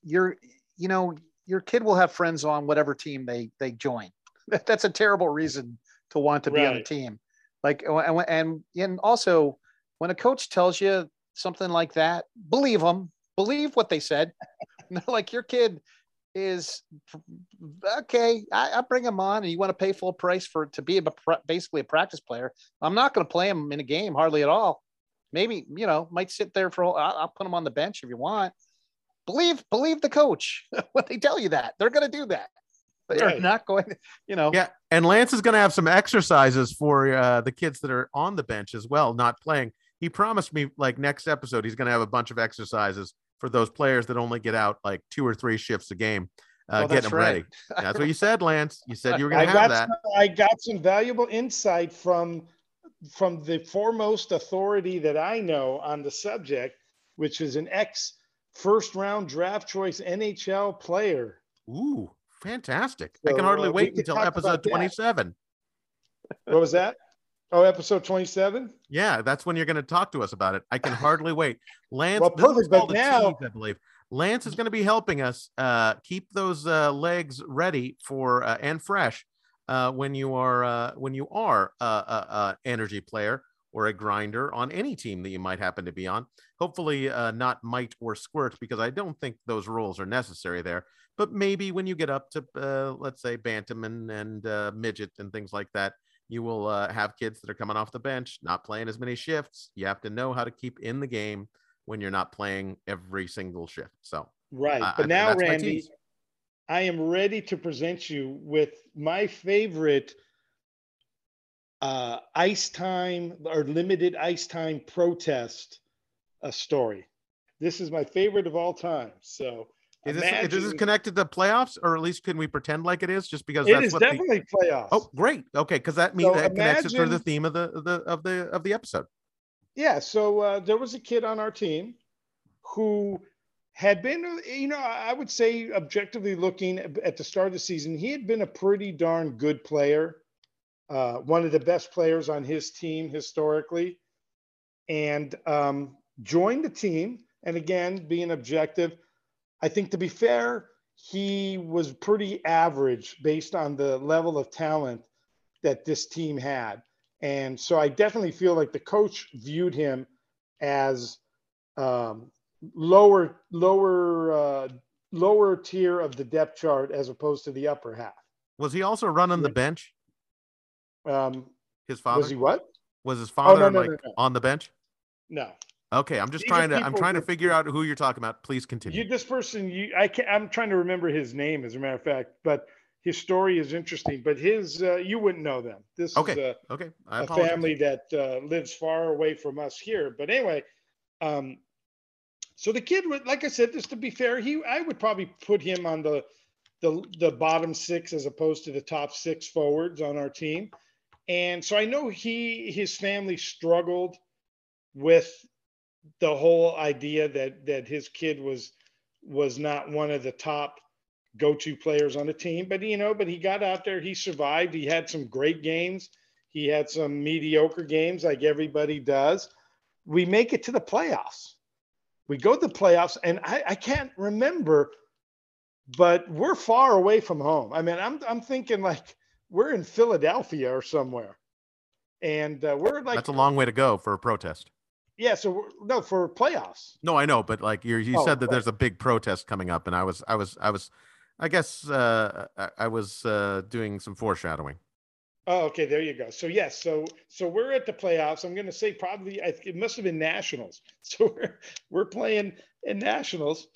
you're, you know, your kid will have friends on whatever team they, they join. That's a terrible reason to want to be right. on a team. Like, and, and also when a coach tells you something like that, believe them, believe what they said. Like your kid is okay. I, I bring him on and you want to pay full price for to be a, basically a practice player. I'm not going to play him in a game hardly at all. Maybe, you know, might sit there for, I'll, I'll put him on the bench if you want. Believe, believe the coach when they tell you that. They're going to do that. They're right. not going to, you know. Yeah. And Lance is going to have some exercises for uh, the kids that are on the bench as well, not playing. He promised me like next episode, he's going to have a bunch of exercises for those players that only get out like two or three shifts a game, uh, well, getting them right. ready. That's what you said, Lance. You said you were going to have that. Some, I got some valuable insight from, from the foremost authority that I know on the subject, which is an ex first round draft choice N H L player. Ooh, fantastic. So, I can hardly uh, wait until episode twenty-seven. What was that? Oh, episode twenty-seven? Yeah, that's when you're going to talk to us about it. I can hardly wait. Lance, well, perfect, but now, teams, I believe. Lance is going to be helping us uh, keep those uh, legs ready for uh, and fresh uh, when you are uh, when you are a, a, a energy player or a grinder on any team that you might happen to be on. Hopefully uh, not might or squirt, because I don't think those rules are necessary there. But maybe when you get up to, uh, let's say, bantam and, and uh, midget and things like that, you will uh, have kids that are coming off the bench, not playing as many shifts. You have to know how to keep in the game when you're not playing every single shift. So, right. Uh, but I now, Randy, I am ready to present you with my favorite uh, ice time or limited ice time protest uh, story. This is my favorite of all time. So, Is this, is this connected to playoffs, or at least can we pretend like it is? Just because it that's is what definitely the, playoffs. Oh, great. Okay, because that means so that imagine, connects it to the theme of the, the of the of the episode. Yeah. So uh, there was a kid on our team who had been, you know, I would say objectively looking at the start of the season, he had been a pretty darn good player, uh, one of the best players on his team historically, and um, joined the team. And again, being objective. I think to be fair, he was pretty average based on the level of talent that this team had. And so I definitely feel like the coach viewed him as um, lower, lower, uh, lower tier of the depth chart as opposed to the upper half. Was he also running the bench? Um, his father? Was he what? Was his father oh, no, no, like no, no, no. on the bench? No. Okay, I'm just These trying to. I'm trying to figure out who you're talking about. Please continue. You, this person, you, I can't, I'm trying to remember his name, as a matter of fact. But his story is interesting. But his, uh, you wouldn't know them. This okay. is a, okay. I a family that uh, lives far away from us here. But anyway, um, so the kid, would, like I said, just to be fair, he, I would probably put him on the, the, the bottom six as opposed to the top six forwards on our team. And so I know he, his family struggled with the whole idea that that his kid was was not one of the top go-to players on the team, but you know, but he got out there, he survived, he had some great games, he had some mediocre games like everybody does. We make it to the playoffs. We go to the playoffs, and I, I can't remember, but we're far away from home. I mean, I'm I'm thinking like we're in Philadelphia or somewhere, and uh, we're like that's a long way to go for a protest. Yeah, so we're, no for playoffs. No, I know, but like you, you oh, said that right. there's a big protest coming up, and I was, I was, I was, I guess uh, I, I was uh, doing some foreshadowing. Oh, okay, there you go. So yes, so so we're at the playoffs. I'm going to say probably I, it must have been Nationals. So we're we're playing in Nationals.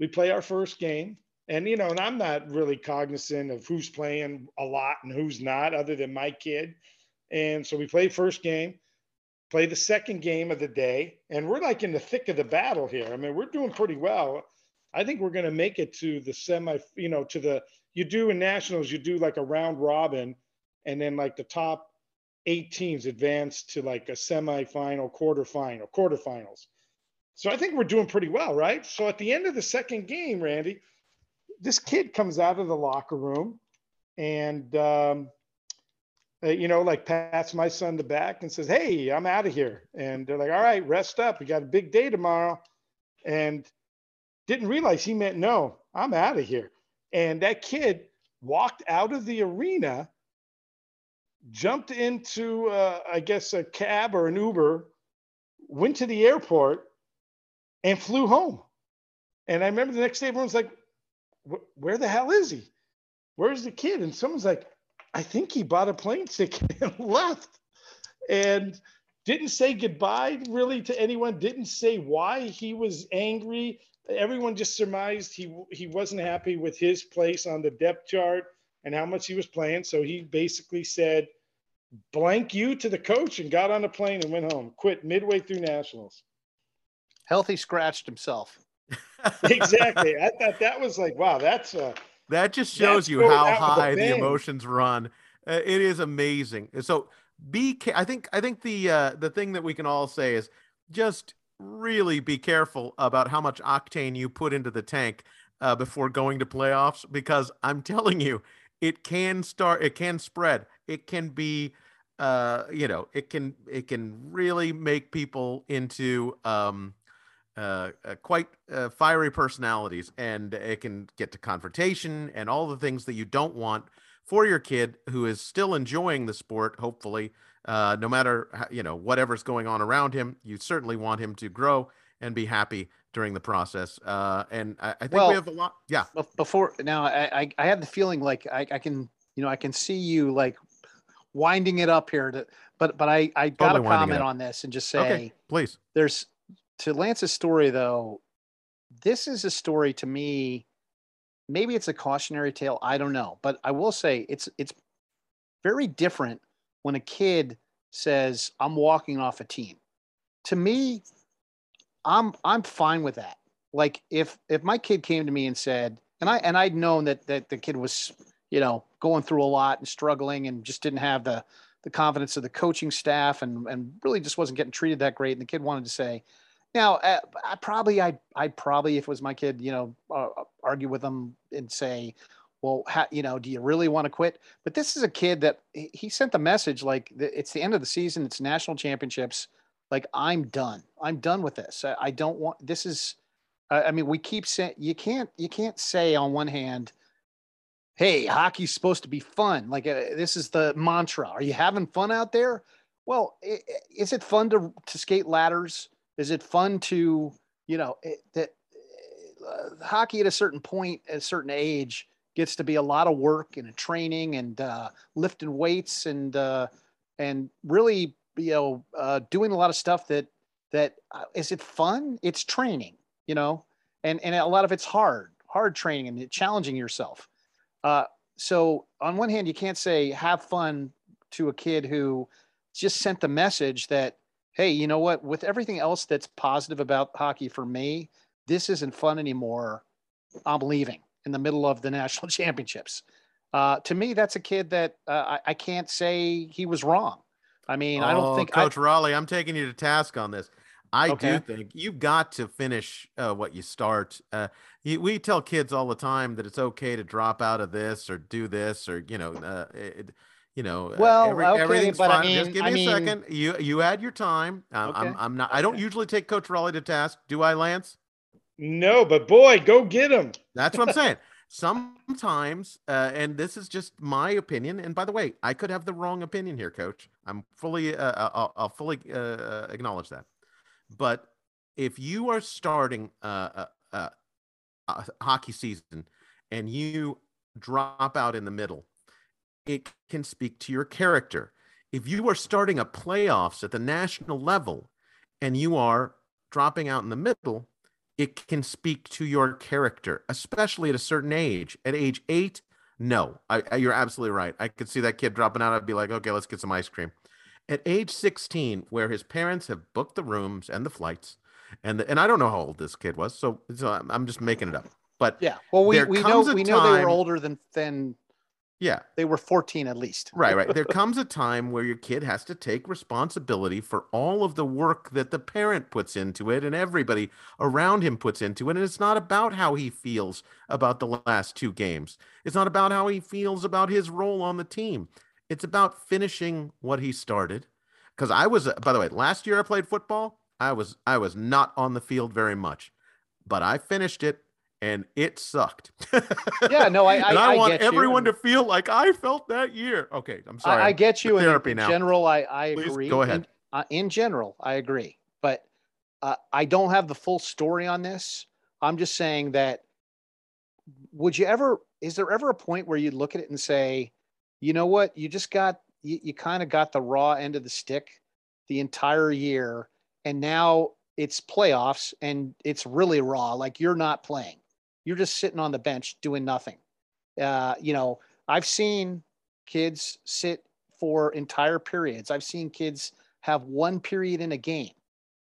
We play our first game, and you know, and I'm not really cognizant of who's playing a lot and who's not, other than my kid. And so we play first game. Play the second game of the day, and we're like in the thick of the battle here. I mean, we're doing pretty well. I think we're going to make it to the semi, you know, to the, you do in Nationals, you do like a round robin and then like the top eight teams advanced to like a semifinal, quarterfinal, quarterfinals. So I think we're doing pretty well, right? So at the end of the second game, Randy, this kid comes out of the locker room and, um, you know, like pats my son in the back and says, "Hey, I'm out of here." And they're like, "All right, rest up. We got a big day tomorrow." And didn't realize he meant, "No, I'm out of here." And that kid walked out of the arena, jumped into, uh, I guess, a cab or an Uber, went to the airport, and flew home. And I remember the next day, everyone's like, "Where the hell is he? Where's the kid?" And someone's like, "I think he bought a plane ticket and left," and didn't say goodbye really to anyone, didn't say why he was angry. Everyone just surmised he he wasn't happy with his place on the depth chart and how much he was playing. So he basically said, "Blank you" to the coach and got on a plane and went home, quit midway through nationals. Healthy scratched himself. Exactly. I thought that was like, wow, that's a, that just shows you how high the emotions run. Uh, it is amazing. So be, I think, I think the, uh, the thing that we can all say is just really be careful about how much octane you put into the tank uh, before going to playoffs, because I'm telling you, it can start, it can spread. It can be, uh, you know, it can, it can really make people into, um, Uh, uh, quite uh, fiery personalities, and it can get to confrontation and all the things that you don't want for your kid who is still enjoying the sport. Hopefully, uh, no matter how, you know, whatever's going on around him, you certainly want him to grow and be happy during the process. Uh, and I, I think well, we have a lot. Yeah. Before now, I, I, I had the feeling like I, I can, you know, I can see you like winding it up here to, but, but I, I got to comment on this and just say, okay, please. There's, to Lance's story, though, this is a story to me, maybe it's a cautionary tale, I don't know. But I will say it's it's very different when a kid says, "I'm walking off a team." To me, I'm I'm fine with that. Like if if my kid came to me and said, and I and I'd known that that the kid was, you know, going through a lot and struggling and just didn't have the the confidence of the coaching staff and and really just wasn't getting treated that great, and the kid wanted to say, Now, uh, I probably, I, I probably, if it was my kid, you know, uh, argue with them and say, "Well, how, you know, do you really want to quit?" But this is a kid that he, he sent the message like, "It's the end of the season. It's national championships. Like, I'm done. I'm done with this. I, I don't want this." Is, I, I mean, we keep saying you can't, you can't say on one hand, "Hey, hockey's supposed to be fun." Like uh, this is the mantra. Are you having fun out there? Well, it, is it fun to to skate ladders? Is it fun to, you know, it, that uh, hockey at a certain point, at a certain age, gets to be a lot of work and training and uh, lifting weights and uh, and really, you know, uh, doing a lot of stuff that that uh, is it fun? It's training, you know, and, and a lot of it's hard, hard training and challenging yourself. Uh, so on one hand, you can't say have fun to a kid who just sent the message that, hey, you know what, with everything else that's positive about hockey for me, this isn't fun anymore. I'm leaving in the middle of the national championships. Uh, to me, that's a kid that uh, I, I can't say he was wrong. I mean, oh, I don't think Coach I, Rolly, I'm taking you to task on this. I okay. do think you've got to finish uh, what you start. Uh, you, we tell kids all the time that it's okay to drop out of this or do this or, you know, uh, it, You know, well, uh, every, okay, everything's but fine. I mean, just give me I mean, a second. You you had your time. Um, okay. I'm I'm not. I don't usually take Coach Rolly to task. Do I, Lance? No, but boy, go get him. That's what I'm saying. Sometimes, uh, and this is just my opinion. And by the way, I could have the wrong opinion here, Coach. I'm fully. Uh, I'll, I'll fully uh, acknowledge that. But if you are starting a, a, a hockey season and you drop out in the middle, it can speak to your character. If you are starting a playoffs at the national level and you are dropping out in the middle, it can speak to your character, especially at a certain age. At age eight, no, I, I, you're absolutely right. I could see that kid dropping out. I'd be like, okay, let's get some ice cream. At age sixteen, where his parents have booked the rooms and the flights, and the, and I don't know how old this kid was, so, so I'm just making it up. But yeah, well, we, we know we know they were older than than. Yeah. They were fourteen at least. Right, right. There comes a time where your kid has to take responsibility for all of the work that the parent puts into it and everybody around him puts into it. And it's not about how he feels about the last two games. It's not about how he feels about his role on the team. It's about finishing what he started. Because I was, by the way, last year I played football. I was, I was not on the field very much, but I finished it. And it sucked. Yeah, no, I, I, and I, I want everyone to feel like I felt that year. Okay, I'm sorry. I, I get you. In therapy now. General, I, I Please, agree. Go ahead. In, uh, in general, I agree. But uh, I don't have the full story on this. I'm just saying that would you ever, is there ever a point where you look at it and say, you know what, you just got, you, you kind of got the raw end of the stick the entire year. And now it's playoffs and it's really raw. Like you're not playing. You're just sitting on the bench doing nothing. Uh, you know, I've seen kids sit for entire periods. I've seen kids have one period in a game,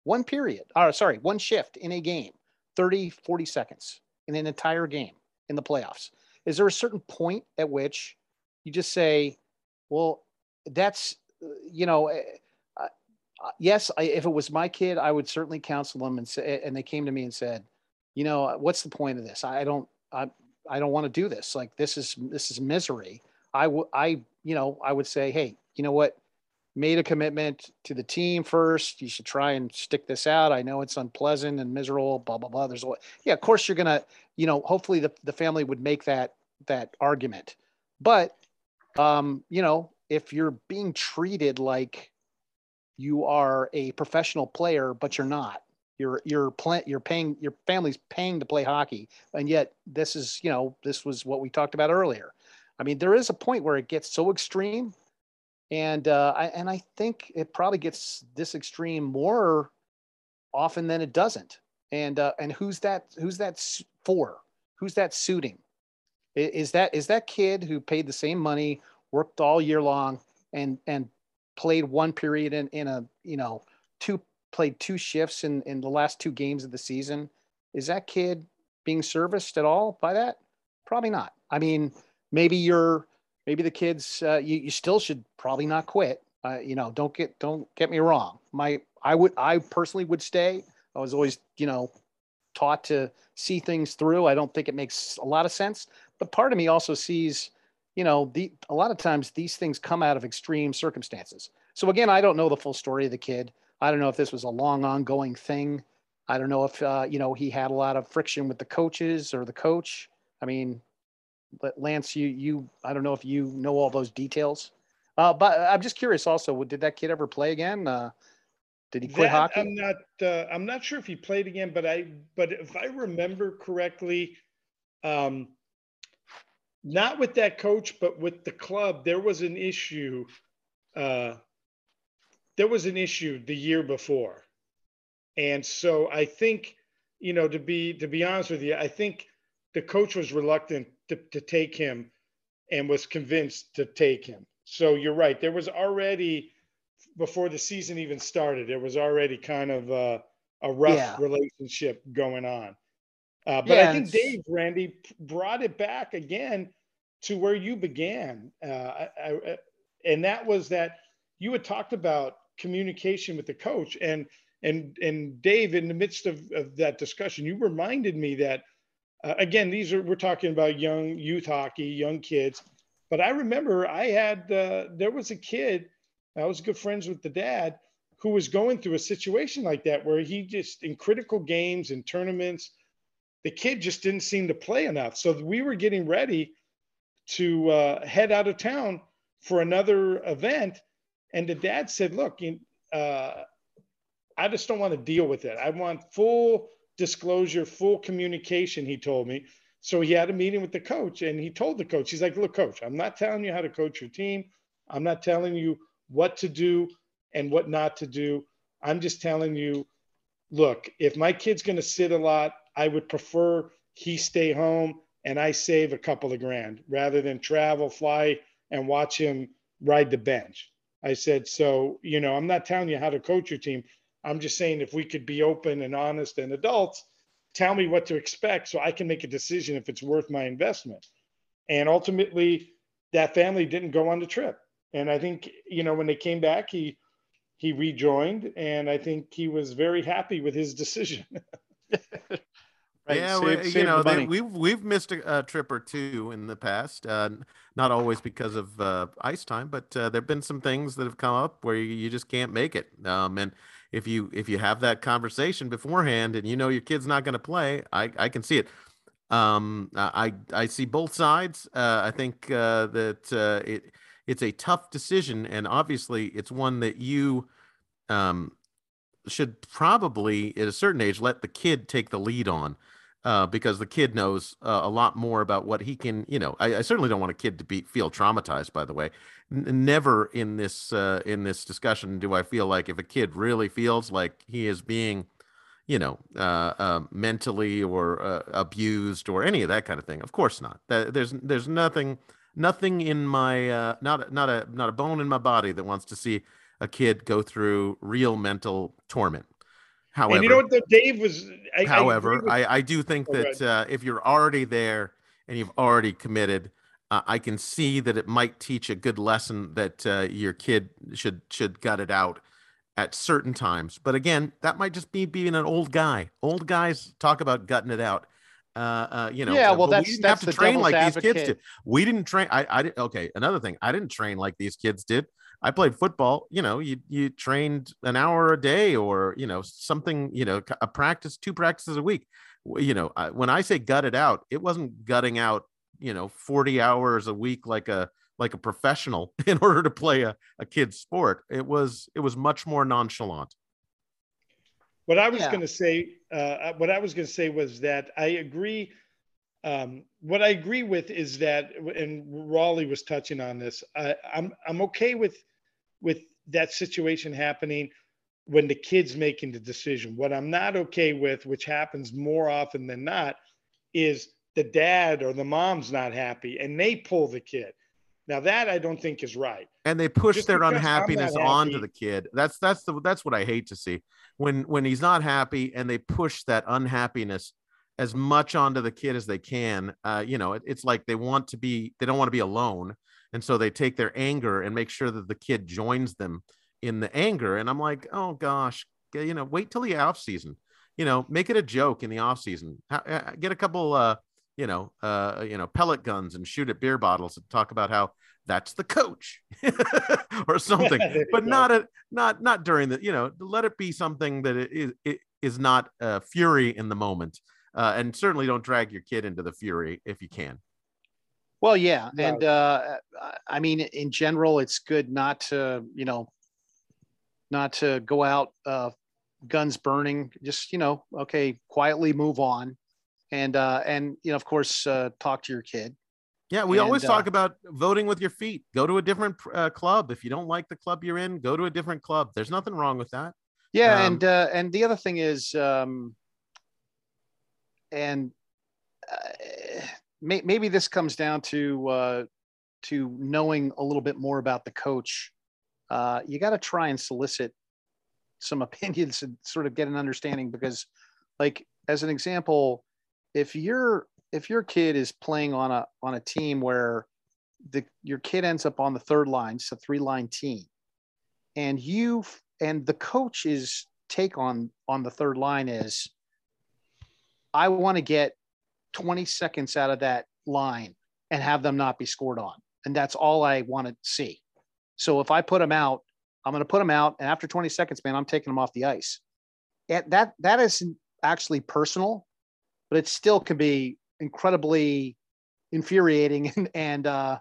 one period, or sorry, one shift in a game, thirty, forty seconds in an entire game in the playoffs. Is there a certain point at which you just say, well, that's, you know, uh, uh, yes, I, if it was my kid, I would certainly counsel them and say, and they came to me and said, you know, what's the point of this? I don't, I, I don't want to do this. Like, this is, this is misery. I would, I, you know, I would say, hey, you know what? Made a commitment to the team first. You should try and stick this out. I know it's unpleasant and miserable, blah, blah, blah. There's a lot. Yeah, of course you're going to, you know, hopefully the, the family would make that, that argument. But, um, you know, if you're being treated like you are a professional player, but you're not, You're you're pl- you're paying your family's paying to play hockey, and yet this is, you know, this was what we talked about earlier. I mean, there is a point where it gets so extreme, and uh, I and I think it probably gets this extreme more often than it doesn't. And uh, and who's that? Who's that for? Who's that suiting? Is that is that kid who paid the same money, worked all year long, and and played one period in in a you know two. played two shifts in, in the last two games of the season. Is that kid being serviced at all by that? Probably not. I mean, maybe you're, maybe the kids, uh, you, you still should probably not quit. Uh, you know, don't get, don't get me wrong. My, I would, I personally would stay. I was always, you know, taught to see things through. I don't think it makes a lot of sense, but part of me also sees, you know, the, a lot of times these things come out of extreme circumstances. So again, I don't know the full story of the kid. I don't know if this was a long ongoing thing. I don't know if, uh, you know, he had a lot of friction with the coaches or the coach. I mean, but Lance, you, you, I don't know if you know all those details, uh, but I'm just curious also, did that kid ever play again? Uh, did he quit that, hockey? I'm not, uh, I'm not sure if he played again, but I, but if I remember correctly, um, not with that coach, but with the club, there was an issue, uh, There was an issue the year before. And so I think, you know, to be to be honest with you, I think the coach was reluctant to, to take him and was convinced to take him. So you're right. There was already, before the season even started, there was already kind of a, a rough yeah. relationship going on. Uh, but yeah, I think Dave, Randy, brought it back again to where you began. Uh, I, I, and that was that you had talked about communication with the coach, and and and Dave, in the midst of, of that discussion, you reminded me that uh, again, these are we're talking about young youth hockey, young kids. But I remember I had uh, there was a kid I was good friends with the dad who was going through a situation like that where he just in critical games and tournaments, the kid just didn't seem to play enough. So we were getting ready to uh, head out of town for another event. And the dad said, look, you, uh, I just don't want to deal with it. I want full disclosure, full communication, he told me. So he had a meeting with the coach, and he told the coach, he's like, look, coach, I'm not telling you how to coach your team. I'm not telling you what to do and what not to do. I'm just telling you, look, if my kid's going to sit a lot, I would prefer he stay home and I save a couple of grand rather than travel, fly, and watch him ride the bench. I said, so, you know, I'm not telling you how to coach your team. I'm just saying if we could be open and honest and adults, tell me what to expect so I can make a decision if it's worth my investment. And ultimately, that family didn't go on the trip. And I think, you know, when they came back, he, he rejoined, and I think he was very happy with his decision. Right. Yeah, save, we, save you know, the they, we've, we've missed a, a trip or two in the past, uh, not always because of uh, ice time, but uh, there've been some things that have come up where you, you just can't make it. Um, and if you, if you have that conversation beforehand and you know your kid's not going to play, I, I can see it. Um, I, I see both sides. Uh, I think uh, that uh, it, it's a tough decision, and obviously it's one that you um, should probably at a certain age let the kid take the lead on, uh, because the kid knows uh, a lot more about what he can, you know. I, I certainly don't want a kid to be feel traumatized, by the way. N- never in this uh, in this discussion do I feel like if a kid really feels like he is being, you know, uh, uh, mentally or uh, abused or any of that kind of thing. Of course not. There's there's nothing... Nothing in my, uh, not, not a, not a bone in my body that wants to see a kid go through real mental torment. However, and you know what the, Dave was, I, however, I, I, I, I do think that, uh, if you're already there and you've already committed, uh, I can see that it might teach a good lesson that, uh, your kid should, should gut it out at certain times. But again, that might just be being an old guy. Old guys talk about gutting it out. Uh, uh, you know, yeah, well, that's, we didn't that's have to train like advocate. These kids did. We didn't train. I, I didn't. Okay. Another thing, I didn't train like these kids did. I played football. You know, you, you trained an hour a day or, you know, something, you know, a practice, two practices a week. You know, I, when I say gut it out, it wasn't gutting out, you know, forty hours a week, like a, like a professional in order to play a, a kid's sport. It was, it was much more nonchalant. What I was yeah. going to say, uh, what I was going to say was that I agree. Um, what I agree with is that, and Rolly was touching on this. I, I'm I'm okay with with that situation happening when the kid's making the decision. What I'm not okay with, which happens more often than not, is the dad or the mom's not happy and they pull the kid. Now that I don't think is right. And they push Just their unhappiness onto the kid. That's that's the that's what I hate to see. When when he's not happy and they push that unhappiness as much onto the kid as they can, uh, you know, it, it's like they want to be they don't want to be alone. And so they take their anger and make sure that the kid joins them in the anger. And I'm like, oh, gosh, you know, wait till the off season, you know, make it a joke in the off season. Get a couple uh you know, uh, you know, pellet guns and shoot at beer bottles and talk about how that's the coach or something, but not, a, not, not during the, you know, let it be something that it is, it is not uh, fury in the moment. Uh, and certainly don't drag your kid into the fury if you can. Well, yeah. And uh, I mean, in general, it's good not to, you know, not to go out uh, guns burning, just, you know, okay, quietly move on. And, uh, and, you know, of course, uh, talk to your kid. Yeah. We and, always talk uh, about voting with your feet. Go to a different uh, club. If you don't like the club you're in, go to a different club. There's nothing wrong with that. Yeah. Um, and, uh, and the other thing is, um, and uh, may, maybe this comes down to, uh, to knowing a little bit more about the coach. Uh, you got to try and solicit some opinions and sort of get an understanding, because like, as an example, If you're if your kid is playing on a on a team where the your kid ends up on the third line, it's a three line team, and you and the coach's take on on the third line is, I want to get twenty seconds out of that line and have them not be scored on, and that's all I want to see. So if I put them out, I'm going to put them out, and after twenty seconds, man, I'm taking them off the ice. And that that is actually personal. But it still can be incredibly infuriating and and uh,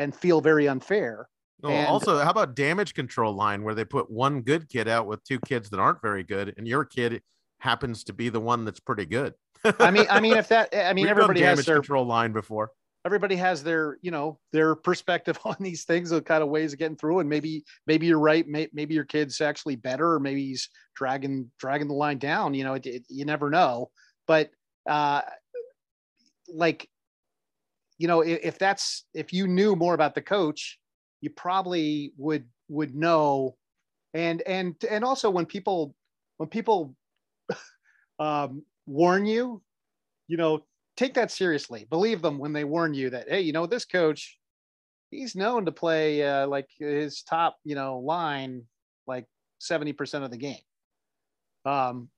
and feel very unfair. Well, and also, how about damage control line where they put one good kid out with two kids that aren't very good, and your kid happens to be the one that's pretty good? I mean, I mean, if that, I mean, We've everybody done damage has their control line before. Everybody has their, you know, their perspective on these things, the kind of ways of getting through. And maybe maybe you're right. May, maybe your kid's actually better, or maybe he's dragging dragging the line down. You know, it, it, you never know, but. Uh, like, you know, if, if that's, if you knew more about the coach, you probably would, would know. And, and, and also when people, when people, um, warn you, you know, take that seriously, believe them when they warn you that, hey, you know, this coach, he's known to play uh, like his top, you know, line, like seventy percent of the game. Um,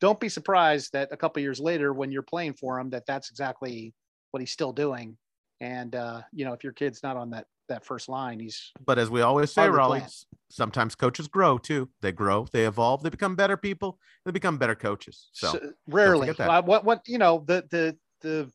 don't be surprised that a couple of years later, when you're playing for him, that that's exactly what he's still doing. And, uh, you know, if your kid's not on that, that first line, he's, but as we always say, Rolly, sometimes coaches grow too. They grow, they evolve, they become better people, they become better coaches. So, so rarely uh, what, what, you know, the, the, the,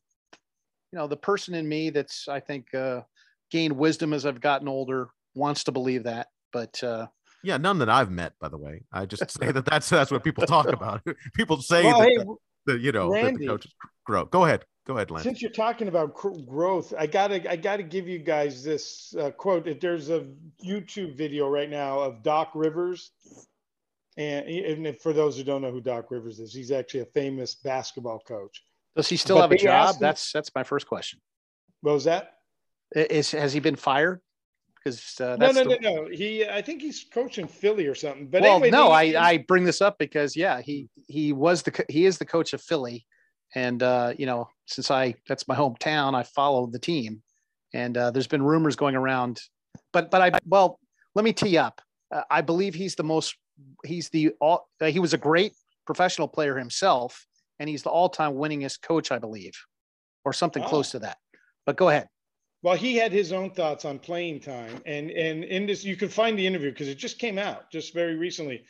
you know, the person in me that's, I think, uh, gained wisdom as I've gotten older wants to believe that, but, uh, yeah, none that I've met, by the way. I just say that that's that's what people talk about. People say, well, that, hey, that, you know, Randy, that the coaches grow. Go ahead, go ahead, Lance. Since you're talking about growth, I gotta I gotta give you guys this uh, quote. There's a YouTube video right now of Doc Rivers, and, and for those who don't know who Doc Rivers is, he's actually a famous basketball coach. Does he still but have a job? Him, that's that's my first question. What was that? Is has he been fired? Because uh, no, no, the... no, no. He, I think he's coaching Philly or something. But well, anyway, no, he, I, I bring this up because yeah, he, he was the, he is the coach of Philly, and uh, you know, since I that's my hometown, I follow the team, and uh, there's been rumors going around, but but I well, let me tee up. Uh, I believe he's the most, he's the all, uh, he was a great professional player himself, and he's the all-time winningest coach, I believe, or something oh. close to that. But go ahead. Well, he had his own thoughts on playing time, and and in this, you can find the interview because it just came out just very recently.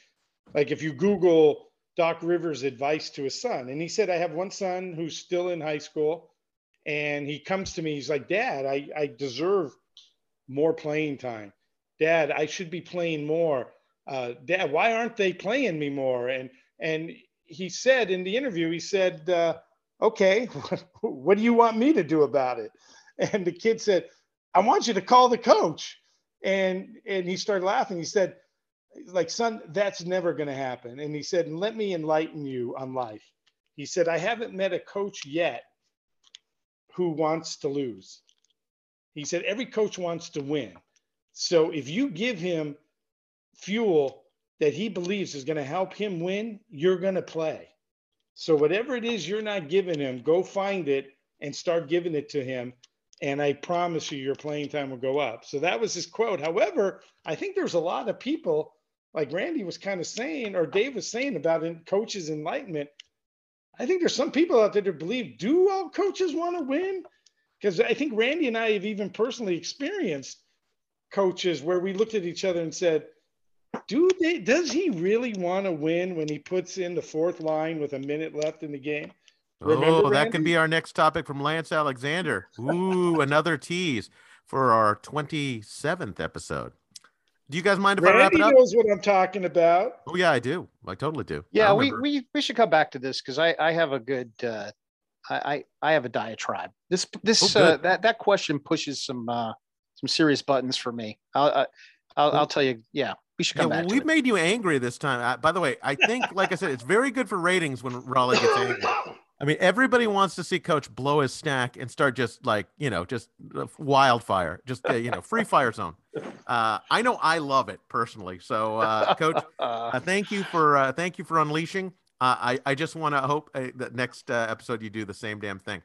Like if you Google Doc Rivers' advice to his son, and he said, I have one son who's still in high school, and he comes to me, he's like, Dad, I, I deserve more playing time. Dad, I should be playing more. Uh, Dad, why aren't they playing me more? And, and he said in the interview, he said, uh, okay, what do you want me to do about it? And the kid said, I want you to call the coach. And and he started laughing. He said, like, son, that's never going to happen. And he said, let me enlighten you on life. He said, I haven't met a coach yet who wants to lose. He said, every coach wants to win. So if you give him fuel that he believes is going to help him win, you're going to play. So whatever it is you're not giving him, go find it and start giving it to him. And I promise you, your playing time will go up. So that was his quote. However, I think there's a lot of people, like Randy was kind of saying, or Dave was saying about in coaches' enlightenment. I think there's some people out there that believe, do all coaches want to win? Because I think Randy and I have even personally experienced coaches where we looked at each other and said, do they, does he really want to win when he puts in the fourth line with a minute left in the game? Remember, oh, that can be our next topic from Lance Alexander. Ooh, another tease for our twenty-seventh episode. Do you guys mind if Randy I wrap it up? Randy knows what I'm talking about. Oh, yeah, I do. I totally do. Yeah, we, we we should come back to this because I, I have a good uh, – I, I have a diatribe. This this oh, uh, that, that question pushes some uh, some serious buttons for me. I'll, I, I'll, I'll tell you, yeah. We should come yeah, back well, to we've it. made you angry this time. I, by the way, I think, like I said, it's very good for ratings when Rolly gets angry. I mean, everybody wants to see Coach blow his stack and start just like, you know, just wildfire, just, you know, free fire zone. Uh, I know I love it personally. So, uh, Coach, uh, thank you for uh, thank you for unleashing. Uh, I, I just want to hope uh, that next uh, episode you do the same damn thing.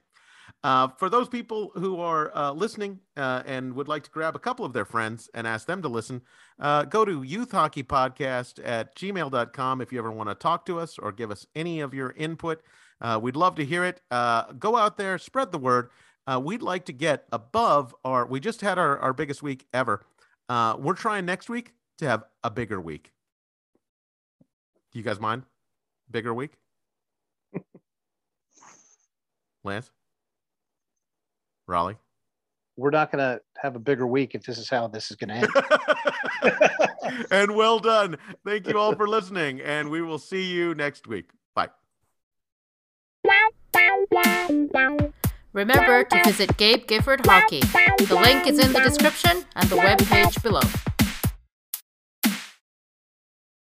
Uh, for those people who are uh, listening uh, and would like to grab a couple of their friends and ask them to listen, uh, go to youth hockey podcast at gmail dot com if you ever want to talk to us or give us any of your input. Uh, we'd love to hear it. Uh, go out there, spread the word. Uh, we'd like to get above our, we just had our, our biggest week ever. Uh, we're trying next week to have a bigger week. Do you guys mind? Bigger week? Lance? Rolly? We're not going to have a bigger week if this is how this is going to end. And well done. Thank you all for listening, and we will see you next week. Bye. Remember to visit Gabe Gifford Hockey. The link is in the description and the webpage below.